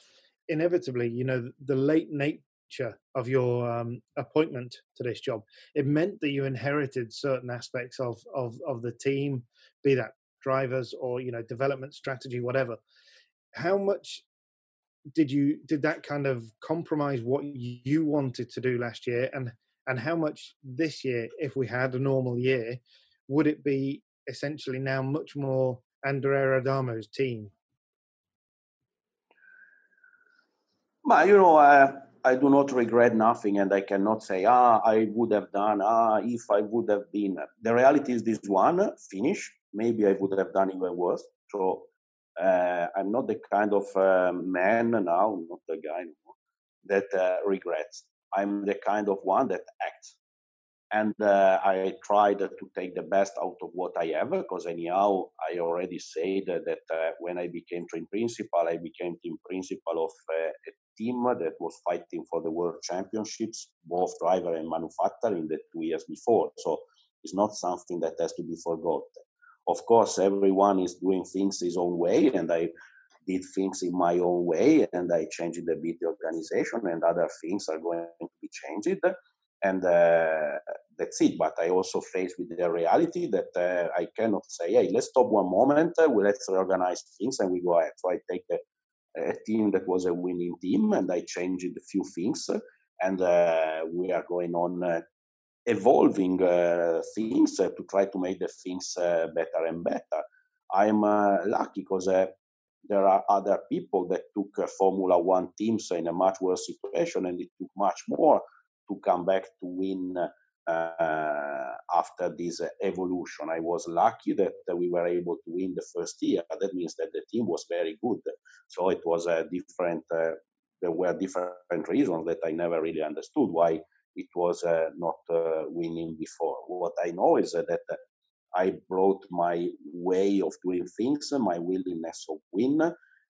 inevitably, you know, the late nature nature of your um, appointment to this job. It meant that you inherited certain aspects of, of, of the team, be that drivers or, you know, development strategy, whatever. How much did you did that kind of compromise what you wanted to do last year, and and how much this year, if we had a normal year, would it be essentially now much more Andrea Adamo's team? But, you know, uh, I do not regret nothing, and I cannot say, ah, I would have done, ah, if I would have been. The reality is this one, finish, maybe I would have done even worse. So uh, I'm not the kind of uh, man now, not the guy anymore, that uh, regrets. I'm the kind of one that acts. And uh, I tried to take the best out of what I have, because anyhow, I already said that uh, when I became team principal, I became team principal of uh, a team that was fighting for the World Championships, both driver and manufacturer, in the two years before. So it's not something that has to be forgotten. Of course, everyone is doing things his own way, and I did things in my own way, and I changed a bit the organization, and other things are going to be changed. And uh, that's it. But I also face with the reality that uh, I cannot say, hey, let's stop one moment, uh, we let's reorganize things and we go ahead. So I take a, a team that was a winning team and I changed a few things, and uh, we are going on uh, evolving uh, things uh, to try to make the things uh, better and better. I'm uh, lucky because uh, there are other people that took uh, Formula One teams in a much worse situation, and it took much more to come back to win uh, after this uh, evolution. I was lucky that uh, we were able to win the first year. That means that the team was very good. So it was a different, uh, there were different reasons that I never really understood why it was uh, not uh, winning before. What I know is uh, that I brought my way of doing things, my willingness to win.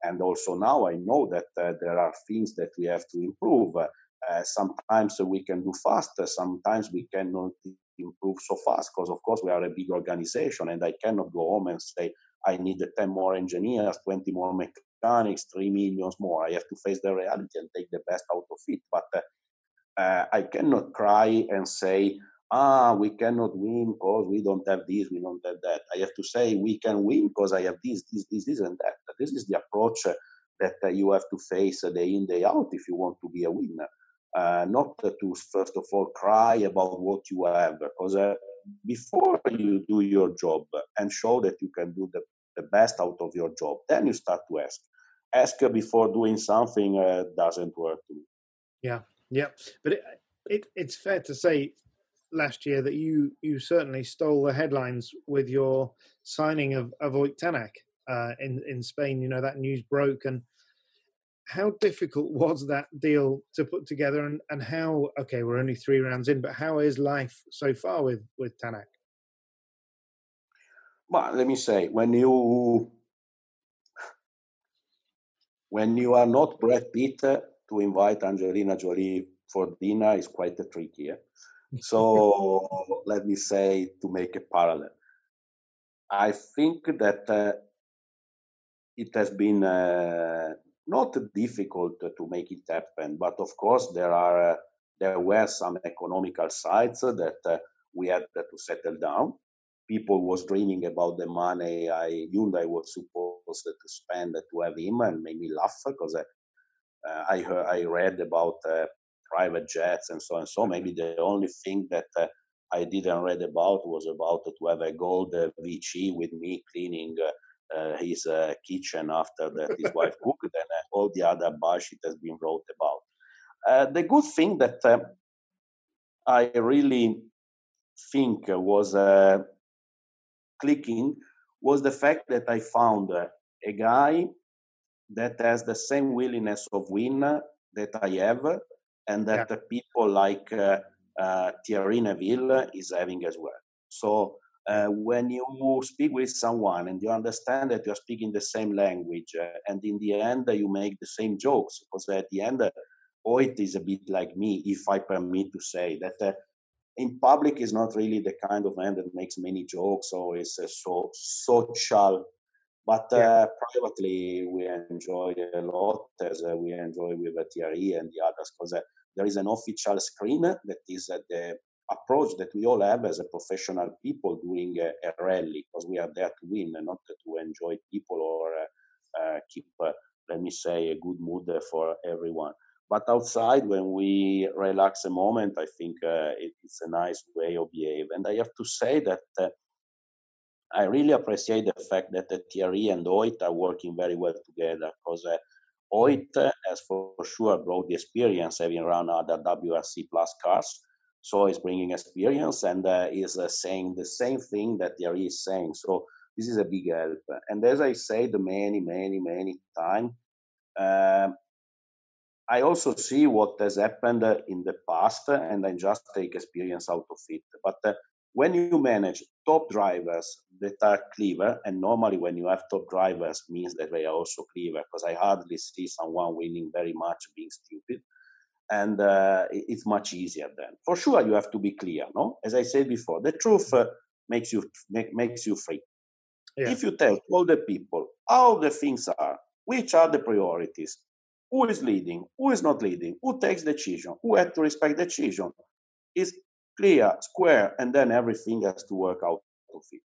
And also now I know that uh, there are things that we have to improve. Uh, sometimes we can do faster, sometimes we cannot improve so fast, because of course we are a big organization and I cannot go home and say I need ten more engineers, twenty more mechanics, three millions more. I have to face the reality and take the best out of it. But uh, uh, I cannot cry and say, ah, we cannot win because we don't have this, we don't have that. I have to say we can win because I have this, this, this, this and that. This is the approach uh, that uh, you have to face uh, day in, day out if you want to be a winner. Uh, not to, first of all, cry about what you have, because uh, before you do your job and show that you can do the, the best out of your job, then you start to ask. Ask before doing something uh, doesn't work. Yeah, yeah. But it, it, it's fair to say last year that you, you certainly stole the headlines with your signing of, of Oyk Tanak uh, in, in Spain. You know, that news broke, and how difficult was that deal to put together, and, and how, okay, we're only three rounds in, but how is life so far with, with Tanak? Well, let me say, when you when you are not Brad Pitt, uh, to invite Angelina Jolie for dinner is quite a trick here. So let me say, to make a parallel, I think that uh, it has been uh, not difficult to make it happen, but of course there are uh, there were some economical sides that uh, we had to settle down. People was dreaming about the money I Hyundai was supposed to spend to have him, and made me laugh because I uh, I, heard, I read about uh, private jets and so and so. Maybe the only thing that uh, I didn't read about was about to have a gold uh, V C with me cleaning Uh, Uh, his uh, kitchen after that his wife cooked, and uh, all the other bullshit has been wrote about. Uh, the good thing that uh, I really think was uh, clicking was the fact that I found uh, a guy that has the same willingness of win that I have, and that yeah. people like uh, uh, Thierry Neuville is having as well. So Uh, when you speak with someone and you understand that you're speaking the same language, uh, and in the end uh, you make the same jokes, because at the end uh, Oyk is a bit like me, if I permit to say that, uh, in public is not really the kind of man that makes many jokes or is uh, so social, but uh, yeah. privately we enjoy a lot, as uh, we enjoy with uh, Thierry and the others, because uh, There is an official screen that is uh, the approach that we all have as a professional people during uh, a rally, because we are there to win and not to enjoy people or uh, uh, keep, uh, let me say, a good mood for everyone. But outside, when we relax a moment, I think uh, it, it's a nice way of behave. And I have to say that uh, I really appreciate the fact that uh, Thierry and O I T are working very well together, because uh, O I T uh, has for sure brought the experience having run other W R C Plus cars. So he's bringing experience and uh, is uh, saying the same thing that Thierry is saying. So this is a big help. And as I said many, many, many times, uh, I also see what has happened uh, in the past, and I just take experience out of it. But uh, when you manage top drivers that are clever, and normally when you have top drivers means that they are also clever, because I hardly see someone winning very much being stupid, and uh, it's much easier then. For sure, you have to be clear, no? As I said before, the truth uh, makes you make, makes you free. Yeah. If you tell all the people how the things are, which are the priorities, who is leading, who is not leading, who takes the decision, who has to respect the decision, is clear, square, and then everything has to work out of it.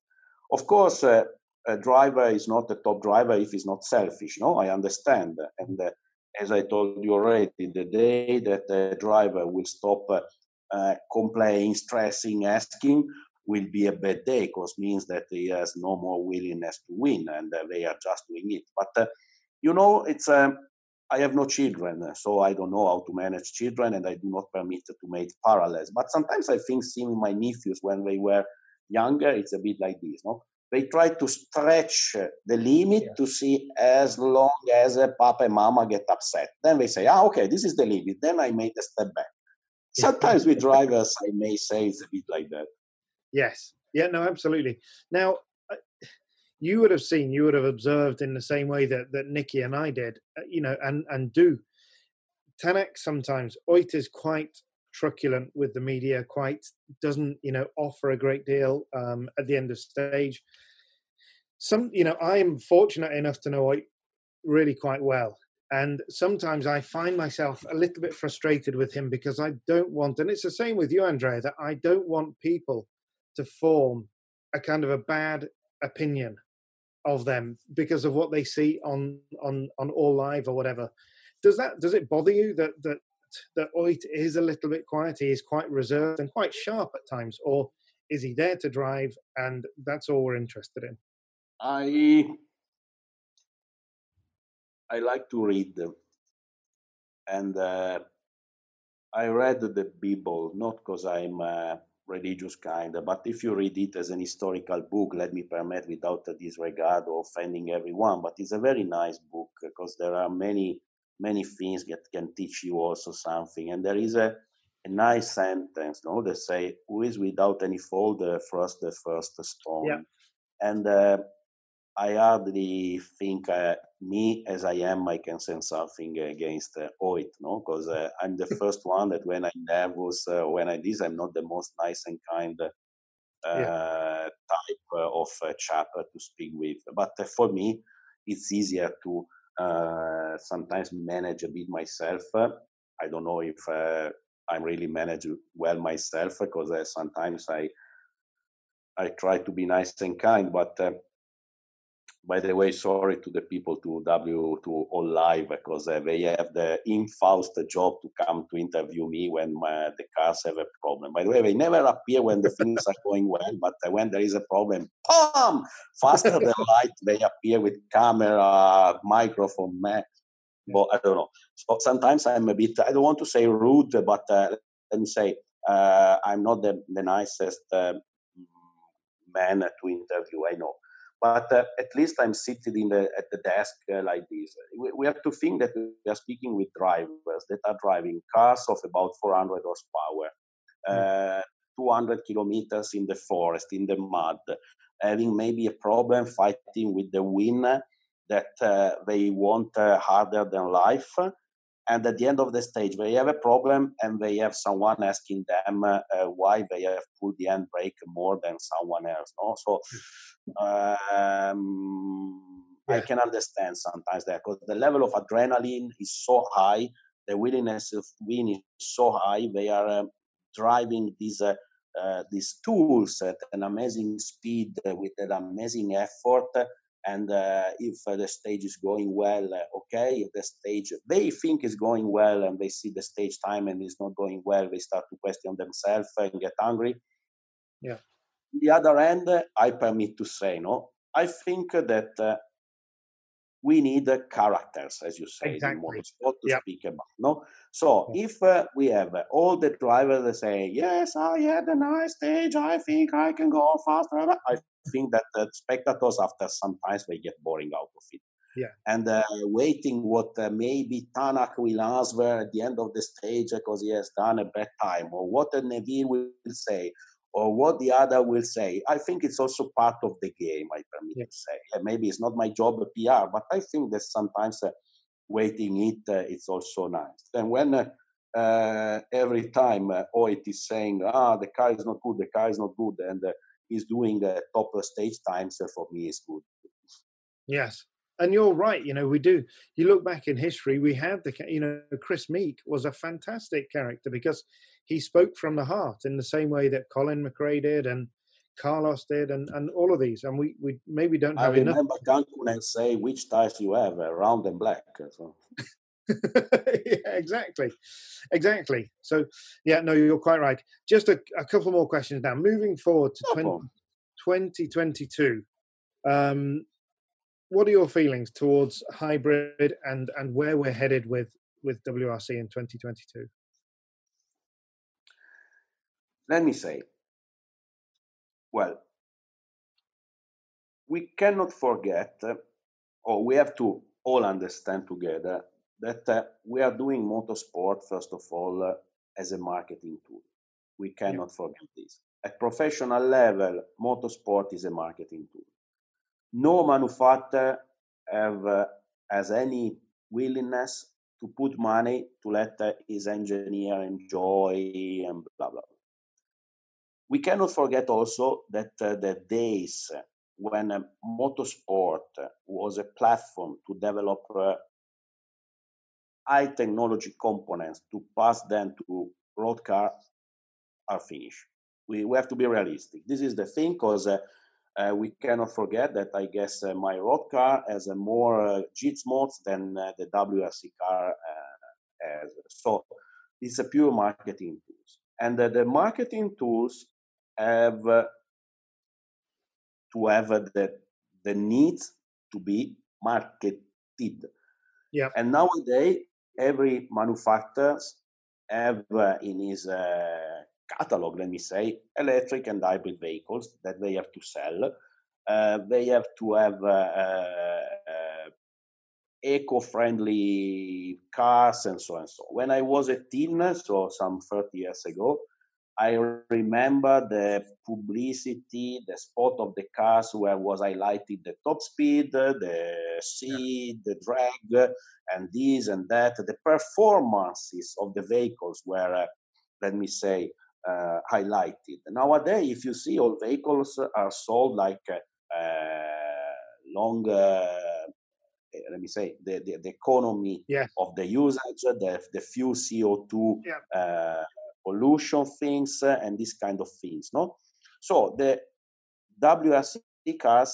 Of course, uh, a driver is not a top driver if he's not selfish, no? I understand. And uh, as I told you already, the day that the driver will stop uh, uh, complaining, stressing, asking, will be a bad day, because it means that he has no more willingness to win, and uh, they are just doing it. But, uh, you know, it's... Um, I have no children, so I don't know how to manage children, and I do not permit to make parallels. But sometimes I think seeing my nephews when they were younger, it's a bit like this, no? They try to stretch the limit yeah. to see as long as Papa and Mama get upset. Then they say, ah, okay, this is the limit. Then I made a step back. Sometimes with drivers, I may say it's a bit like that. Yes. Yeah, no, absolutely. Now, you would have seen, you would have observed in the same way that, that Nicky and I did, you know, and, and do. Tanak sometimes, O I T is quite truculent with the media, quite doesn't, you know, offer a great deal um, at the end of stage. Some, you know, I am fortunate enough to know O I T really quite well. And sometimes I find myself a little bit frustrated with him because I don't want, and it's the same with you, Andrea, that I don't want people to form a kind of a bad opinion of them because of what they see on on on All Live or whatever. Does that does it bother you that that that O I T is a little bit quiet? He is quite reserved and quite sharp at times, or is he there to drive and that's all we're interested in? I I like to read them, and uh, I read the Bible not because I'm. Uh, religious kind, but if you read it as an historical book, let me permit without a disregard or offending everyone, but it's a very nice book because there are many, many things that can teach you also something. And there is a, a nice sentence, no? They say, who is without any fault, uh, thrust the first stone. Yeah. And uh, I hardly think uh, me as I am, I can send something against uh, O I T, no? Because uh, I'm the first one that when I'm nervous, uh, when I this, I'm not the most nice and kind uh, yeah. type of uh, chap to speak with. But uh, for me, it's easier to uh, sometimes manage a bit myself. Uh, I don't know if uh, I'm really managed well myself, because uh, sometimes I I try to be nice and kind, but uh, by the way, sorry to the people to W to All Live, because uh, they have the in-house job to come to interview me when my, the cars have a problem. By the way, they never appear when the things are going well, but uh, when there is a problem, boom! Faster than light, they appear with camera, microphone, man. But I don't know. So sometimes I'm a bit, I don't want to say rude, but uh, let me say, uh, I'm not the, the nicest uh, man to interview, I know. But uh, at least I'm seated in the, at the desk uh, like this. We, we have to think that we are speaking with drivers that are driving cars of about four hundred horsepower, uh, two hundred kilometers in the forest, in the mud, having maybe a problem fighting with the wind that uh, they want uh, harder than life. And at the end of the stage, they have a problem and they have someone asking them uh, uh, why they have pulled the handbrake more than someone else. No? So um, yeah. I can understand sometimes that because the level of adrenaline is so high the willingness of win is so high. They are uh, driving these uh, uh, these tools at an amazing speed uh, with an amazing effort. And uh, if uh, the stage is going well, uh, okay. If the stage they think is going well, and they see the stage time and it's not going well, they start to question themselves and get angry. Yeah. On the other end, uh, I permit to say no. I think that uh, we need uh, characters, as you say, exactly. in motorsport to yep. speak about. No, so yeah. if uh, we have uh, all the drivers that say, "Yes, I had a nice stage. I think I can go faster," I think that uh, spectators, after sometimes, they get boring out of it. Yeah, and uh, waiting what uh, maybe Tanak will answer at the end of the stage because he has done a bad time, or what a Neville will say, or what the other will say. I think it's also part of the game, I permit yeah. to say. Yeah, maybe it's not my job, a P R, but I think that sometimes uh, waiting it, uh, it's also nice. And when uh, uh, every time uh, O I T is saying, ah, the car is not good, the car is not good, and uh, he's doing uh, top stage times, so for me, it's good. Yes. And you're right, you know, we do. You look back in history, we had the, you know, Chris Meek was a fantastic character because he spoke from the heart in the same way that Colin McRae did and Carlos did and, and all of these. And we, we maybe don't have enough. I remember Kankunen say, which tires you have, uh, round and black. So. yeah, exactly. Exactly. So, yeah, no, you're quite right. Just a, a couple more questions now. Moving forward to twenty twenty-two. Um, What are your feelings towards hybrid and, and where we're headed with, with W R C in twenty twenty-two? Let me say, well, we cannot forget, uh, or we have to all understand together, that uh, we are doing motorsport, first of all, uh, as a marketing tool. We cannot yeah. forget this. At professional level, motorsport is a marketing tool. No manufacturer have, uh, has any willingness to put money to let uh, his engineer enjoy and blah, blah, blah. We cannot forget also that uh, the days when uh, motorsport was a platform to develop uh, high technology components to pass them to road car are finished. We, we have to be realistic. This is the thing because uh, Uh, we cannot forget that I guess uh, my road car has a more uh, G I T S modes than uh, the W R C car uh, has. So it's a pure marketing tools. And uh, the marketing tools have uh, to have uh, the, the need to be marketed. Yeah. And nowadays, every manufacturer have uh, in his uh, catalog, let me say, electric and hybrid vehicles that they have to sell. Uh, they have to have uh, uh, uh, eco-friendly cars and so and so. When I was a teen, so some thirty years ago, I remember the publicity, the spot of the cars where was highlighted the top speed, the seat, the drag, and this and that. The performances of the vehicles were, uh, let me say, Uh, highlighted. Nowadays, if you see, all vehicles are sold like uh, long, uh, let me say, the, the, the economy yeah. of the usage, the, the few C O two yeah. uh, pollution things, uh, and this kind of things. No, so the W R C cars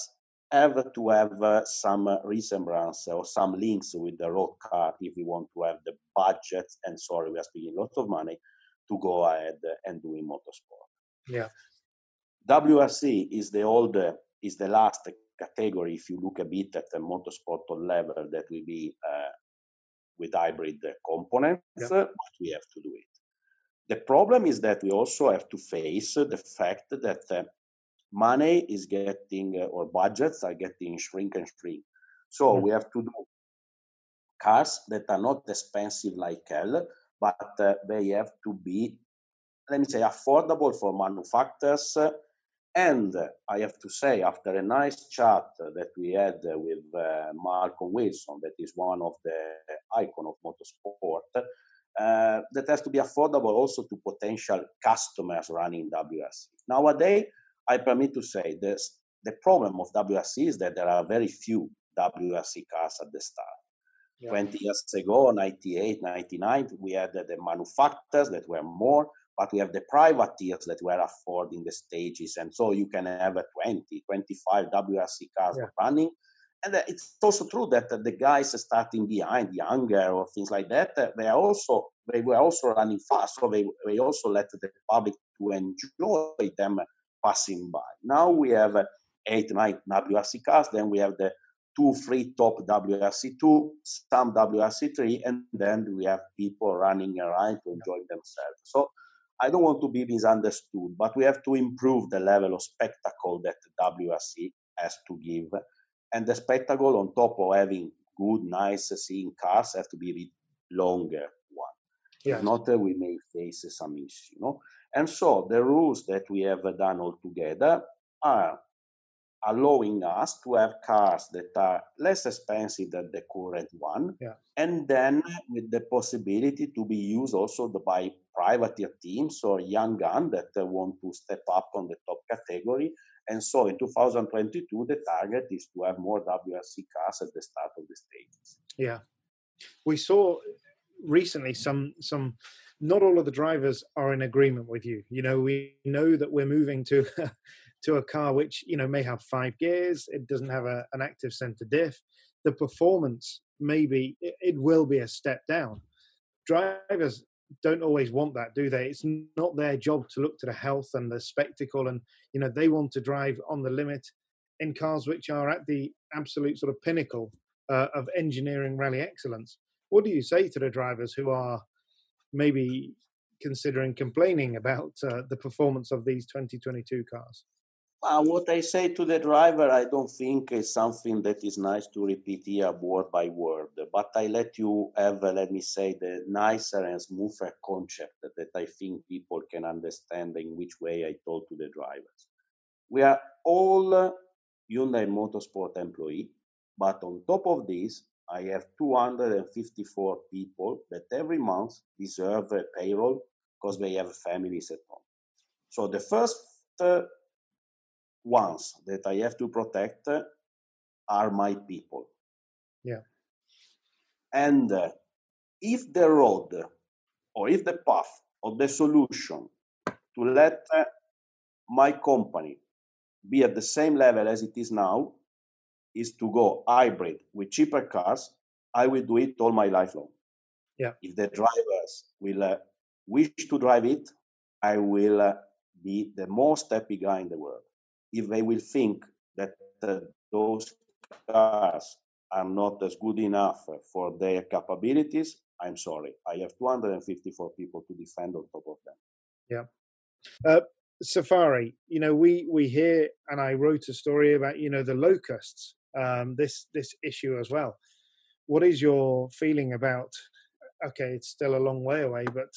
have to have uh, some uh, resemblance or some links with the road car if we want to have the budget. And sorry, we are spending lots of money to go ahead and doing motorsport. Yeah, W R C is the old, is the last category. If you look a bit at the motorsport level, that will be uh, with hybrid components, yeah. but we have to do it. The problem is that we also have to face the fact that uh, money is getting, uh, or budgets are getting shrink and shrink. So mm-hmm. we have to do cars that are not expensive like hell, but uh, they have to be, let me say, affordable for manufacturers. And uh, I have to say, after a nice chat that we had uh, with uh, Malcolm Wilson, that is one of the icon of motorsport, uh, that has to be affordable also to potential customers running W R C. Nowadays, I permit to say, this, the problem of W R C is that there are very few W R C cars at the start. Yeah. twenty years ago, ninety-eight, ninety-nine, we had the manufacturers that were more, but we have the privateers that were affording the stages. And so you can have a twenty, twenty-five W R C cars yeah. running. And it's also true that the guys starting behind, younger or things like that, they are also they were also running fast. So they, they also let the public to enjoy them passing by. Now we have eight, nine W R C cars. Then we have the two, three top W R C two, some W R C three, and then we have people running around to enjoy themselves. So I don't want to be misunderstood, but we have to improve the level of spectacle that W R C has to give. And the spectacle, on top of having good, nice, seeing cars, have to be a bit longer one. Yes. If not, uh, we may face uh, some issues, you know? And so the rules that we have done all together are allowing us to have cars that are less expensive than the current one, yeah. and then with the possibility to be used also by privateer teams or young guns that uh, want to step up on the top category. And so in two thousand twenty-two, the target is to have more W R C cars at the start of the stages. Yeah. We saw recently some, some not all of the drivers are in agreement with you. You know, we know that we're moving to, to a car which, you know, may have five gears. It doesn't have a, an active center diff. The performance, maybe, it, it will be a step down. Drivers don't always want that, do they? It's not their job to look to the health and the spectacle, and you know they want to drive on the limit in cars which are at the absolute sort of pinnacle uh, of engineering rally excellence. What do you say to the drivers who are maybe considering complaining about uh, the performance of these twenty twenty-two cars? Uh, what I say to the driver, I don't think is something that is nice to repeat here word by word, but I let you have, uh, let me say, the nicer and smoother concept that, that I think people can understand in which way I talk to the drivers. We are all uh, Hyundai Motorsport employee, but on top of this, I have two hundred fifty-four people that every month deserve a payroll because they have families at home. So the first uh, ones that I have to protect uh, are my people. Yeah. And uh, if the road or if the path or the solution to let uh, my company be at the same level as it is now is to go hybrid with cheaper cars, I will do it all my life long. Yeah. If the drivers will uh, wish to drive it, I will uh, be the most happy guy in the world. If they will think that uh, those cars are not as good enough for their capabilities, I'm sorry. I have two hundred fifty-four people to defend on top of them. Yeah. Uh, Safari, you know, we, we hear, and I wrote a story about, you know, the locusts, um, this, this issue as well. What is your feeling about, okay, it's still a long way away, but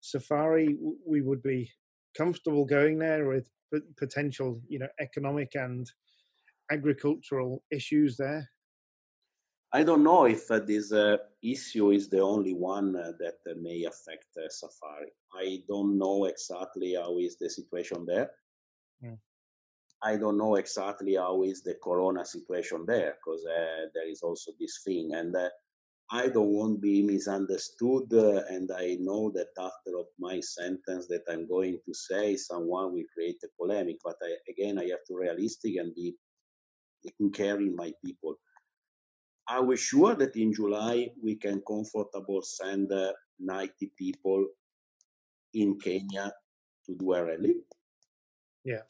Safari, we would be comfortable going there with potential, you know, economic and agricultural issues there? I don't know if uh, this uh, issue is the only one uh, that uh, may affect uh, Safari. I don't know exactly how is the situation there. Yeah. I don't know exactly how is the corona situation there, because uh, there is also this thing. And uh, I don't want to be misunderstood, uh, and I know that after of my sentence that I'm going to say, someone will create a polemic, but I, again, I have to be realistic and be taking care of my people. Are we sure that in July we can comfortably send uh, ninety people in Kenya to do a rally? Yeah.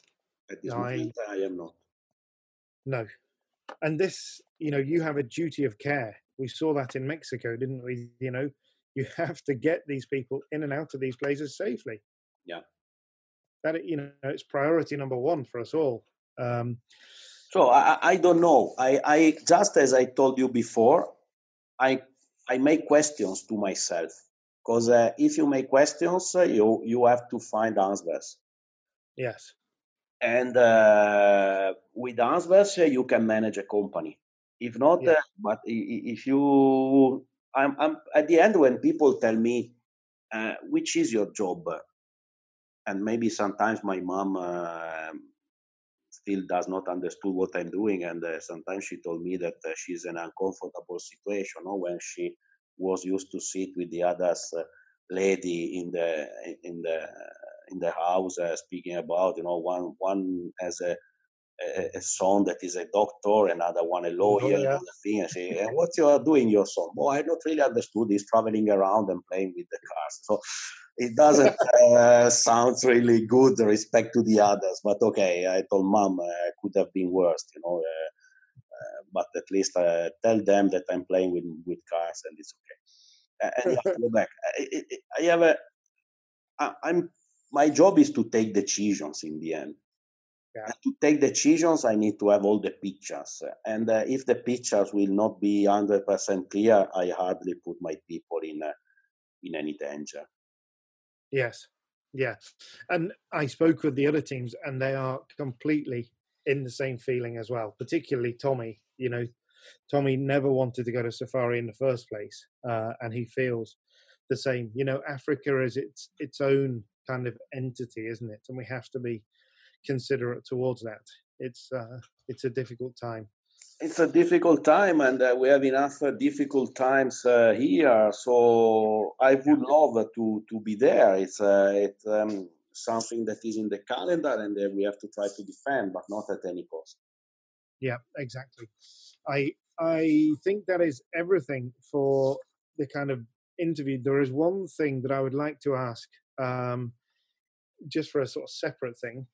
At this no, moment, I... I am not. No. And this, you know, you have a duty of care. We saw that in Mexico, didn't we? You know, you have to get these people in and out of these places safely. Yeah. That, you know, it's priority number one for us all. Um, so I, I don't know. I, I just, as I told you before, I I make questions to myself, because uh, if you make questions, uh, you you have to find answers. Yes. And uh, with answers, uh, you can manage a company. If not, yeah. uh, but if you, I'm, I'm at the end when people tell me, uh, which is your job? And maybe sometimes my mom uh, still does not understand what I'm doing. And uh, sometimes she told me that uh, she's in an uncomfortable situation, or when she was used to sit with the others uh, lady in the in the in the house uh, speaking about, you know, one one has a, a a son that is a doctor, another one a lawyer, oh, yeah. another thing. And say, and what you are doing, your son? Well, I don't really understood. He's traveling around and playing with the cars. So it doesn't uh, sound really good with respect to the others. But okay, I told mom, uh, could have been worse, you know. Uh, uh, but at least uh, tell them that I'm playing with with cars and it's okay. And you have to go back. I, I have a, I, I'm, my job is to take decisions in the end. Yeah. And to take decisions, I need to have all the pictures. And uh, if the pictures will not be one hundred percent clear, I hardly put my people in uh, in any danger. Yes, yeah. And I spoke with the other teams, and they are completely in the same feeling as well, particularly Tommy, you know. Tommy never wanted to go to safari in the first place, uh, and he feels the same. You know, Africa is its its own kind of entity, isn't it? And we have to be considerate towards that. It's uh, it's a difficult time. It's a difficult time, and uh, we have enough uh, difficult times uh, here. So I would love to to be there. It's uh, it's um, something that is in the calendar, and uh, we have to try to defend, but not at any cost. Yeah, exactly. I I think that is everything for the kind of interview. There is one thing that I would like to ask, um, just for a sort of separate thing.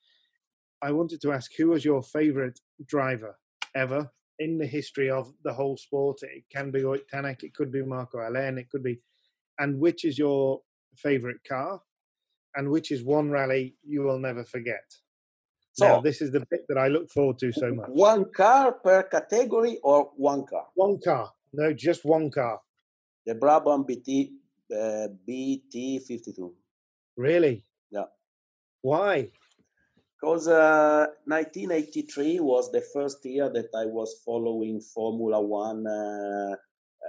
I wanted to ask, who was your favourite driver ever in the history of the whole sport? It can be Oyt Tanak, it could be Marco Allain, it could be... And which is your favourite car? And which is one rally you will never forget? So now, this is the bit that I look forward to so much. One car per category or one car? One car. No, just one car. The Brabham B T uh, B T fifty-two. Really? Yeah. Why? Because uh, nineteen eighty-three was the first year that I was following Formula One uh,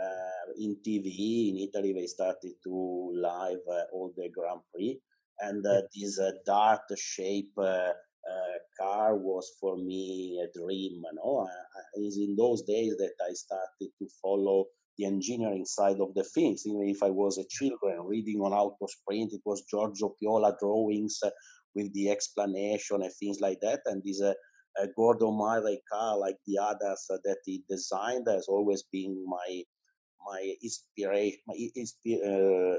uh, in T V. In Italy, they started to live uh, all the Grand Prix. And uh, this uh, dart shape... Uh, Uh, car was for me a dream. You know, it is in those days that I started to follow the engineering side of the things. Even if I was a children reading on Autosprint, it was Giorgio Piola drawings uh, with the explanation and things like that. And this uh, uh, Gordon Murray car, like the others uh, that he designed, has always been my my inspiration. My inspi- uh,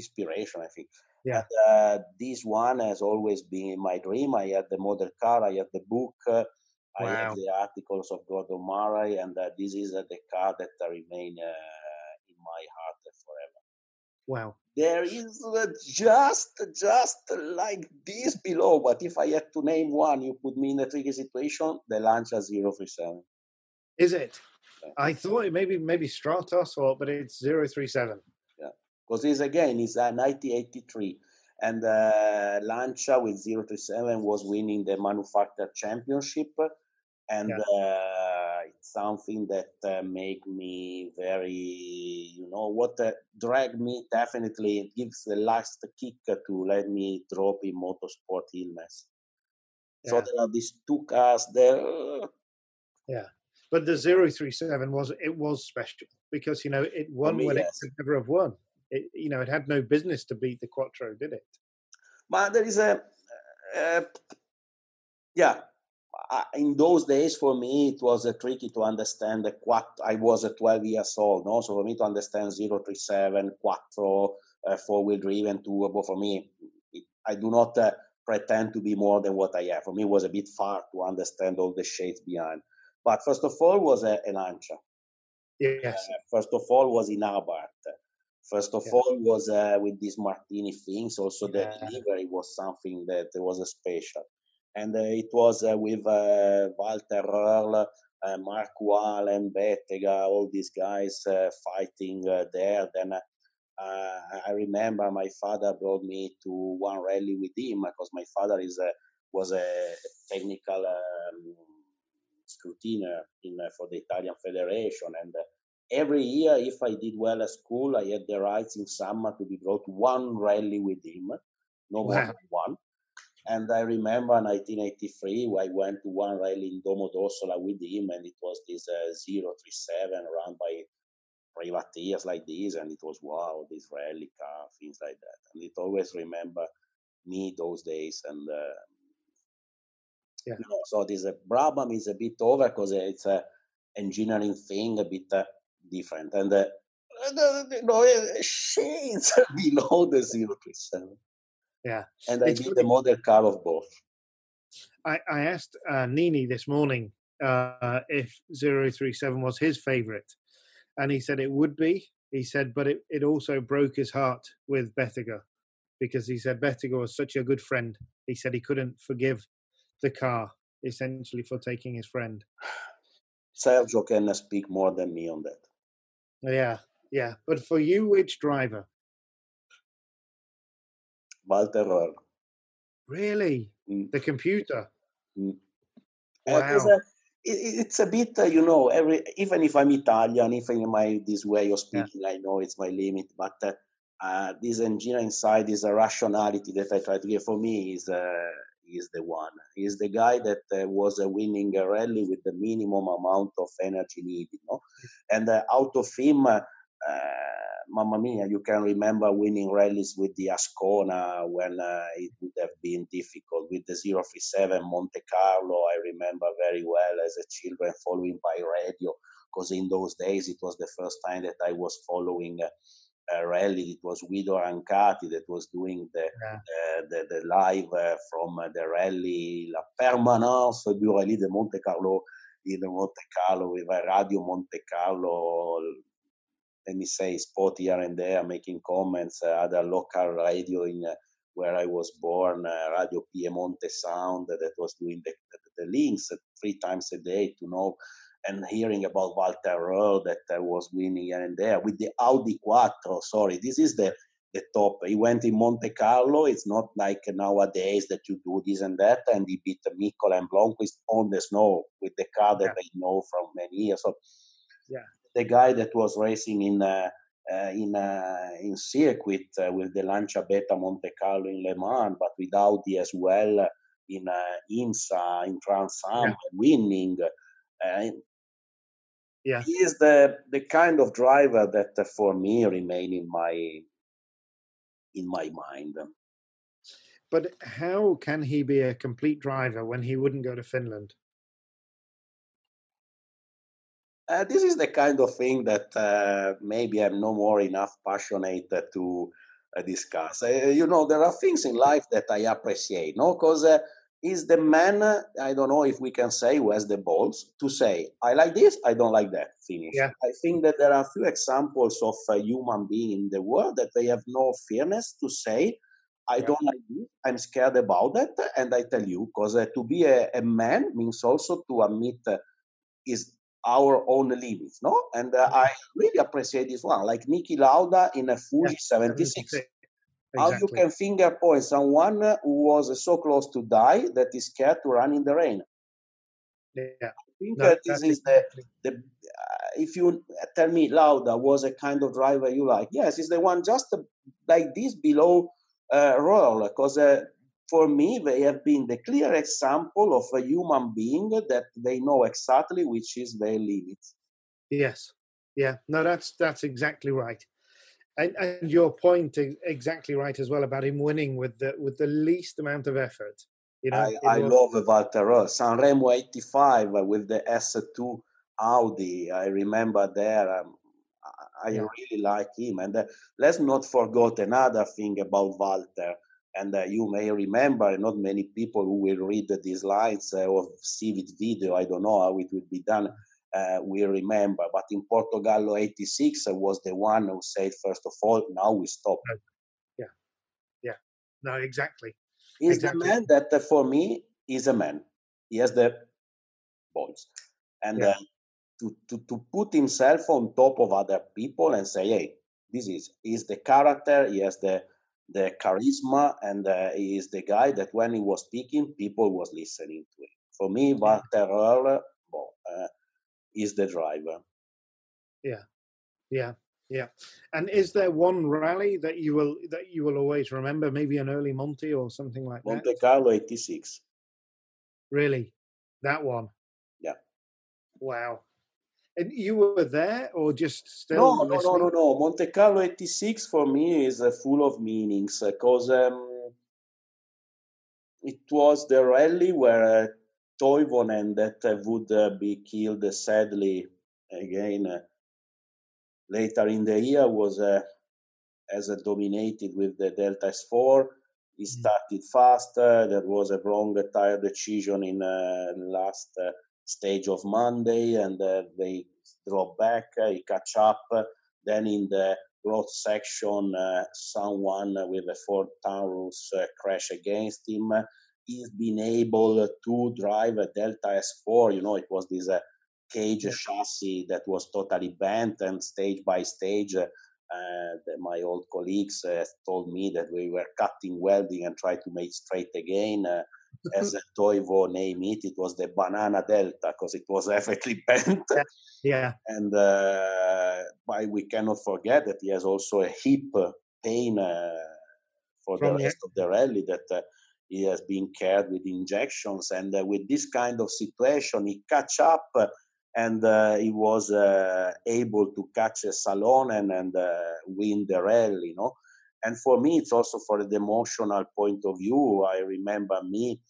inspiration, I think. Yeah. And, uh, this one has always been my dream. I had the model car, I had the book, uh, wow. I had the articles of Gordon Murray, and uh, this is uh, the car that remains uh, in my heart forever. Wow. There is uh, just, just like this below, but if I had to name one, you put me in a tricky situation, the Lancia zero three seven. Is it? Yeah. I thought it maybe maybe Stratos, or but it's zero three seven. Because this, again, is uh, nineteen eighty-three. And uh, Lancia with zero three seven was winning the Manufacturer Championship. And yeah. uh, it's something that uh, make me very, you know, what uh, dragged me definitely. It gives the last kick to let me drop in motorsport illness. Yeah. So there are these two cars there. Yeah. But the zero three seven, was it was special. Because, you know, it won me, when yes. It could never have won. It, you know, it had no business to beat the Quattro, did it? But there is a, uh, yeah. In those days, for me, it was uh, tricky to understand the Quattro. I was uh, twelve years old, no? So for me to understand zero three seven, Quattro, uh, four-wheel driven, turbo, for me, it, I do not uh, pretend to be more than what I am. For me, it was a bit far to understand all the shades behind. But first of all, was uh, an Lancia. Yes. Uh, first of all, was in Abarth. First of yeah. all, was uh, with these martini things. Also, yeah. the delivery was something that was uh, special. And uh, it was uh, with uh, Walter Röhrl, uh, Mark Wallen, Bettega, all these guys uh, fighting uh, there. Then uh, I remember my father brought me to one rally with him, because my father is a, was a technical um, scrutineer in, uh, for the Italian Federation. And uh, every year, if I did well at school, I had the rights in summer to be brought one rally with him, no more than one. And I remember nineteen eighty-three, I went to one rally in Domo d'Ossola with him, and it was this uh, zero three seven run by privateers like this, and it was, wow, this rally car, things like that. And it always remember me those days. And uh, yeah. you know, so this uh, Brabham is a bit over because it's an engineering thing, a bit uh, different. And uh, you know, shades below the zero three seven. Yeah, and I it's did the model car of both. I, I asked uh, Nini this morning uh, if zero three seven was his favourite, and he said it would be. He said, but it, it also broke his heart with Bettega, because he said Bettega was such a good friend. He said he couldn't forgive the car, essentially, for taking his friend. Sergio can speak more than me on that. Yeah, yeah. But for you, which driver? Walter Earl. Really? Mm. The computer? Mm. Wow. It's, a, it, it's a bit, uh, you know, every, even if I'm Italian, if in my this way of speaking, yeah. I know it's my limit, but uh, uh, this engineering side is a rationality that I try to give. For me, is uh, is the one. He's the guy that uh, was uh, winning a rally with the minimum amount of energy needed. No? And uh, out of him... Uh, uh, Mamma mia, you can remember winning rallies with the Ascona when uh, it would have been difficult. With the zero three seven Monte Carlo, I remember very well as a children following by radio, because in those days it was the first time that I was following a, a rally. It was Guido Rancati that was doing the yeah. uh, the, the live uh, from uh, the rally La Permanence du Rallye de Monte Carlo in Monte Carlo with uh, Radio Monte Carlo. Let me say, spot here and there, making comments uh, at a local radio in uh, where I was born, uh, Radio Piemonte Sound, uh, that was doing the, the, the links uh, three times a day to know, and hearing about Walter Earl that uh, was winning here and there with the Audi Quattro. Sorry, this is the, the top. He went in Monte Carlo. It's not like nowadays that you do this and that, and he beat Mikkola and Blomqvist on the snow with the car that yeah. I know from many years. So, yeah. The guy that was racing in uh, uh, in uh, in circuit uh, with the Lancia Beta Monte Carlo in Le Mans, but with Audi as well uh, in uh, IMSA, in Trans-Am, yeah. winning. Uh, yeah, he is the the kind of driver that uh, for me remain in my in my mind. But how can he be a complete driver when he wouldn't go to Finland? Uh, this is the kind of thing that uh, maybe I'm no more enough passionate uh, to uh, discuss. Uh, you know, there are things in life that I appreciate, no? Because uh, he's the man, uh, I don't know if we can say, who has the balls to say, I like this, I don't like that, finish. Yeah. I think that there are few examples of uh, human beings in the world that they have no fairness to say, I yeah. don't like this, I'm scared about that, and I tell you, because uh, to be a, a man means also to admit uh, is... our own limits, no? And uh, I really appreciate this one, like Niki Lauda in a Fuji yes, seventy-six. Exactly. How you can finger point someone who was so close to die that is scared to run in the rain. Yeah. I think no, that this is the, the uh, if you tell me Lauda was a kind of driver you like, yes, it's the one just like this below uh, Royal, because uh, for me, they have been the clear example of a human being that they know exactly which is their limit. Yes. Yeah. No, that's that's exactly right. And, and your point is exactly right as well about him winning with the with the least amount of effort. You know, I, I love Walter Earl. Sanremo eighty-five with the S two Audi. I remember there. Um, I yeah. really like him. And uh, let's not forget another thing about Walter. And uh, you may remember, not many people who will read these lines uh, or see it video, I don't know how it will be done, uh, will remember. But in Portogallo eighty-six, I was the one who said, first of all, now we stop. Yeah, yeah, no, exactly. He's exactly. the man that, uh, for me, is a man. He has the balls. And yeah. uh, to, to, to put himself on top of other people and say, hey, this is, is the character, he has the... the charisma, and uh, he is the guy that when he was speaking, people was listening to him. For me, Walter Earl well, uh, is the driver. Yeah, yeah. Yeah. And is there one rally that you will that you will always remember, maybe an early Monte or something like Monte that? Monte Carlo eighty-six. Really? That one? Yeah. Wow. And you were there or just still? No, no, no, no, no. Monte Carlo eighty-six for me is uh, full of meanings because um, it was the rally where uh, Toivonen that uh, would uh, be killed uh, sadly again uh, later in the year was uh, as uh, dominated with the Delta S four. He started fast. Uh, there was a wrong tire decision in uh, last uh, stage of Monday, and uh, they drop back. Uh, he catch up. Then in the road section, uh, someone with a Ford Taurus uh, crash against him. He's been able to drive a Delta S four. You know, it was this uh, cage chassis that was totally bent, and stage by stage, uh, uh, the, my old colleagues uh, told me that we were cutting, welding, and tried to make straight again. Uh, as a Toivo name it, it was the banana Delta because it was perfectly bent. Yeah. And uh, by we cannot forget that he has also a hip pain uh, for From the rest of the rally that. Uh, He has been cared with injections, and uh, with this kind of situation, he catch up, uh, and uh, he was uh, able to catch a salon and, and uh, win the rally, you know. And for me, it's also for the emotional point of view. I remember me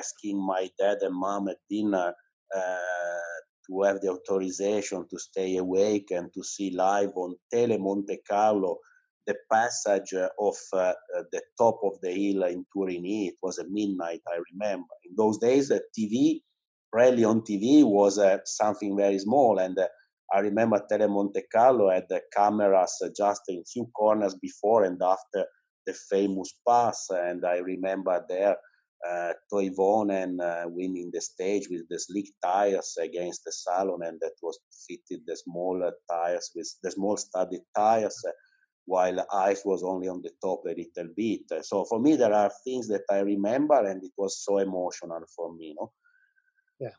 asking my dad and mom at dinner uh, to have the authorization to stay awake and to see live on Tele Monte Carlo the passage of uh, the top of the hill in Turini. It was at midnight, I remember. In those days, the T V, rally on T V was uh, something very small. And uh, I remember Tele Monte Carlo had the cameras uh, just in few corners before and after the famous pass. And I remember there uh, Toivonen uh, winning the stage with the slick tires against the salon, and that was fitted the smaller tires with the small studded tires. Uh, while ice was only on the top a little bit. So for me, there are things that I remember, and it was so emotional for me. No? Yeah.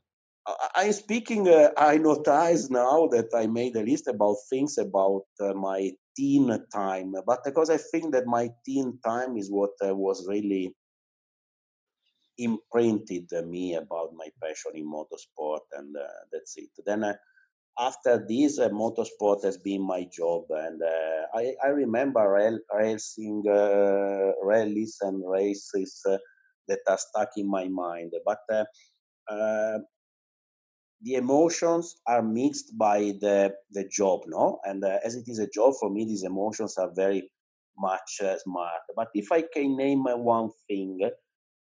I, I'm speaking, uh, I notice now that I made a list about things about uh, my teen time, but because I think that my teen time is what uh, was really imprinted me about my passion in motorsport, and uh, that's it. Then I, After this, uh, motorsport has been my job, and uh, I, I remember rail, racing, uh, rallies and races uh, that are stuck in my mind. But uh, uh, the emotions are mixed by the, the job, no? And uh, as it is a job, for me, these emotions are very much uh, smart. But if I can name one thing,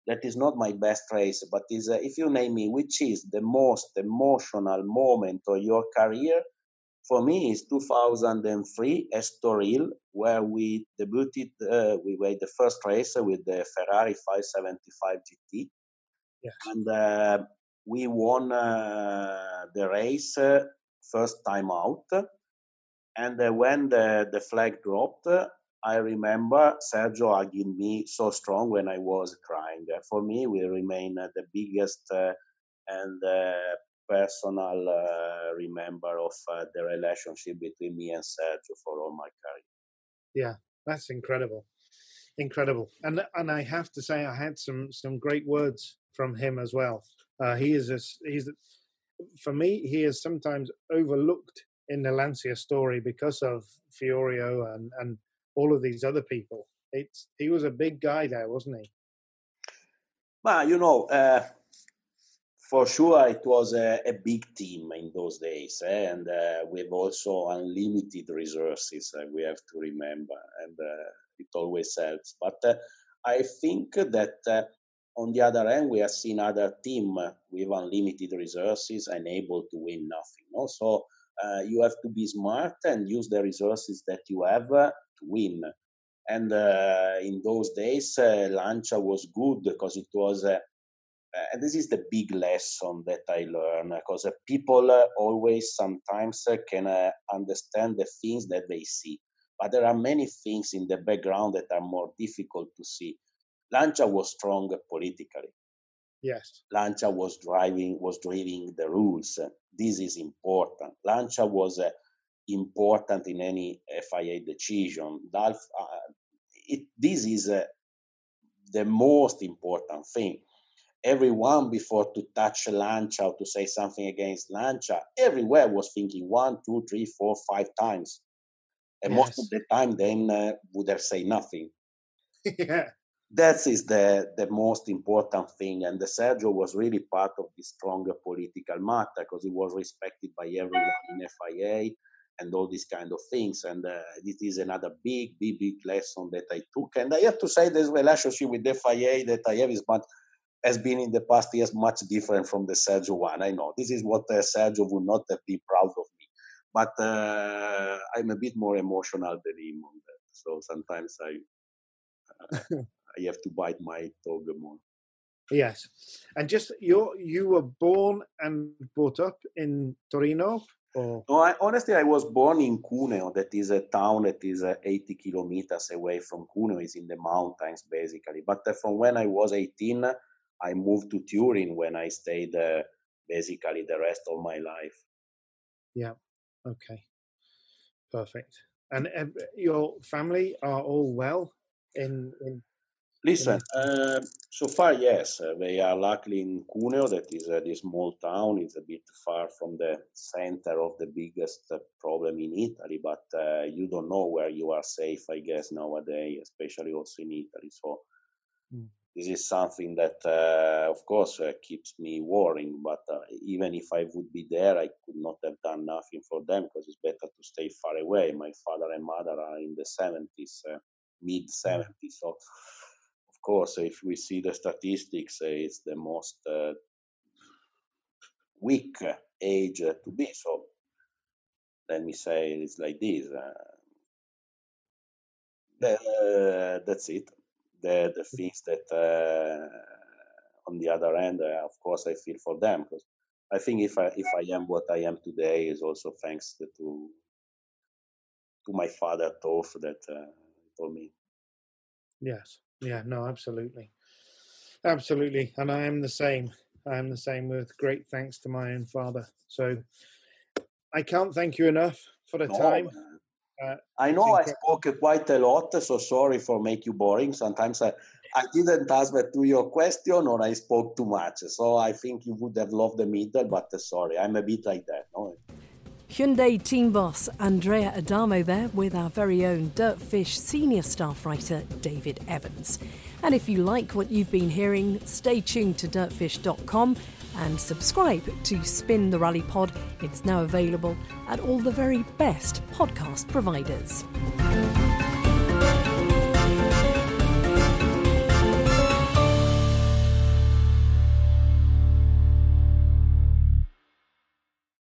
that is not my best race, but is uh, if you name me, which is the most emotional moment of your career, for me is two thousand three Estoril, where we debuted, uh, we were the first race with the Ferrari five seventy-five G T. Yes. And uh, we won uh, the race uh, first time out. And uh, when the, the flag dropped, uh, I remember Sergio hugging me so strong when I was crying. For me, we remain the biggest uh, and uh, personal uh, remember of uh, the relationship between me and Sergio for all my career. Yeah, that's incredible, incredible. And and I have to say, I had some some great words from him as well. Uh, he is a, he's a, for me, he is sometimes overlooked in the Lancia story because of Fiorio and and. all of these other people. It's, he was a big guy there, wasn't he? Well, you know, uh, for sure it was a, a big team in those days, eh? And uh, we've also unlimited resources, uh, we have to remember, and uh, it always helps. But uh, I think that uh, on the other hand, we have seen other team with unlimited resources and able to win nothing. No? So uh, you have to be smart and use the resources that you have uh, to win. And uh, in those days, uh, Lancia was good because it was, uh, uh, and this is the big lesson that I learned, because uh, people uh, always sometimes uh, can uh, understand the things that they see. But there are many things in the background that are more difficult to see. Lancia was strong politically. Yes. Lancia was driving, was driving the rules. This is important. Lancia was uh, important in any F I A decision. That, uh, it, this is uh, the most important thing. Everyone before to touch Lancia or to say something against Lancia, everywhere was thinking one, two, three, four, five times. And yes. Most of the time then uh, would have said nothing. Yeah. That is the, the most important thing. And the Sergio was really part of this stronger political matter because he was respected by everyone in F I A and all these kind of things. And uh, it is another big, big, big lesson that I took. And I have to say this relationship with F I A that I have is much, has been in the past years much different from the Sergio one. I know this is what uh, Sergio would not have been proud of me. But uh, I'm a bit more emotional than him on that. So sometimes I... Uh, I have to bite my tongue more. Yes. And just, you you were born and brought up in Torino? Or? No, I, honestly, I was born in Cuneo. That is a town that is uh, eighty kilometers away from Cuneo. It's in the mountains, basically. But uh, from when I was eighteen, I moved to Turin when I stayed uh, basically the rest of my life. Yeah. Okay. Perfect. And uh, your family are all well in... in Listen, uh, so far, yes, uh, they are luckily in Cuneo, that is uh, this small town. It's a bit far from the center of the biggest uh, problem in Italy, but uh, you don't know where you are safe, I guess, nowadays, especially also in Italy. So mm. this is something that, uh, of course, uh, keeps me worrying, but uh, even if I would be there, I could not have done nothing for them because it's better to stay far away. My father and mother are in the seventies, uh, mid-seventies, so... Of course, if we see the statistics, it's the most uh, weak age to be. So let me say it's like this. Uh, the, uh, that's it. The, the things that, uh, on the other end, uh, of course, I feel for them because I think if I if I am what I am today is also thanks to to my father Toph that uh, told me. Yes. Yeah, no, absolutely. Absolutely. And I am the same. I am the same with great thanks to my own father. So I can't thank you enough for the no, time. Uh, I know I, I spoke quite a lot, so sorry for make you boring. Sometimes I, I didn't answer to your question or I spoke too much. So I think you would have loved the middle, but uh, sorry, I'm a bit like that. No? Hyundai team boss Andrea Adamo there with our very own Dirtfish senior staff writer David Evans. And if you like what you've been hearing, stay tuned to dirtfish dot com and subscribe to Spin the Rally Pod. It's now available at all the very best podcast providers.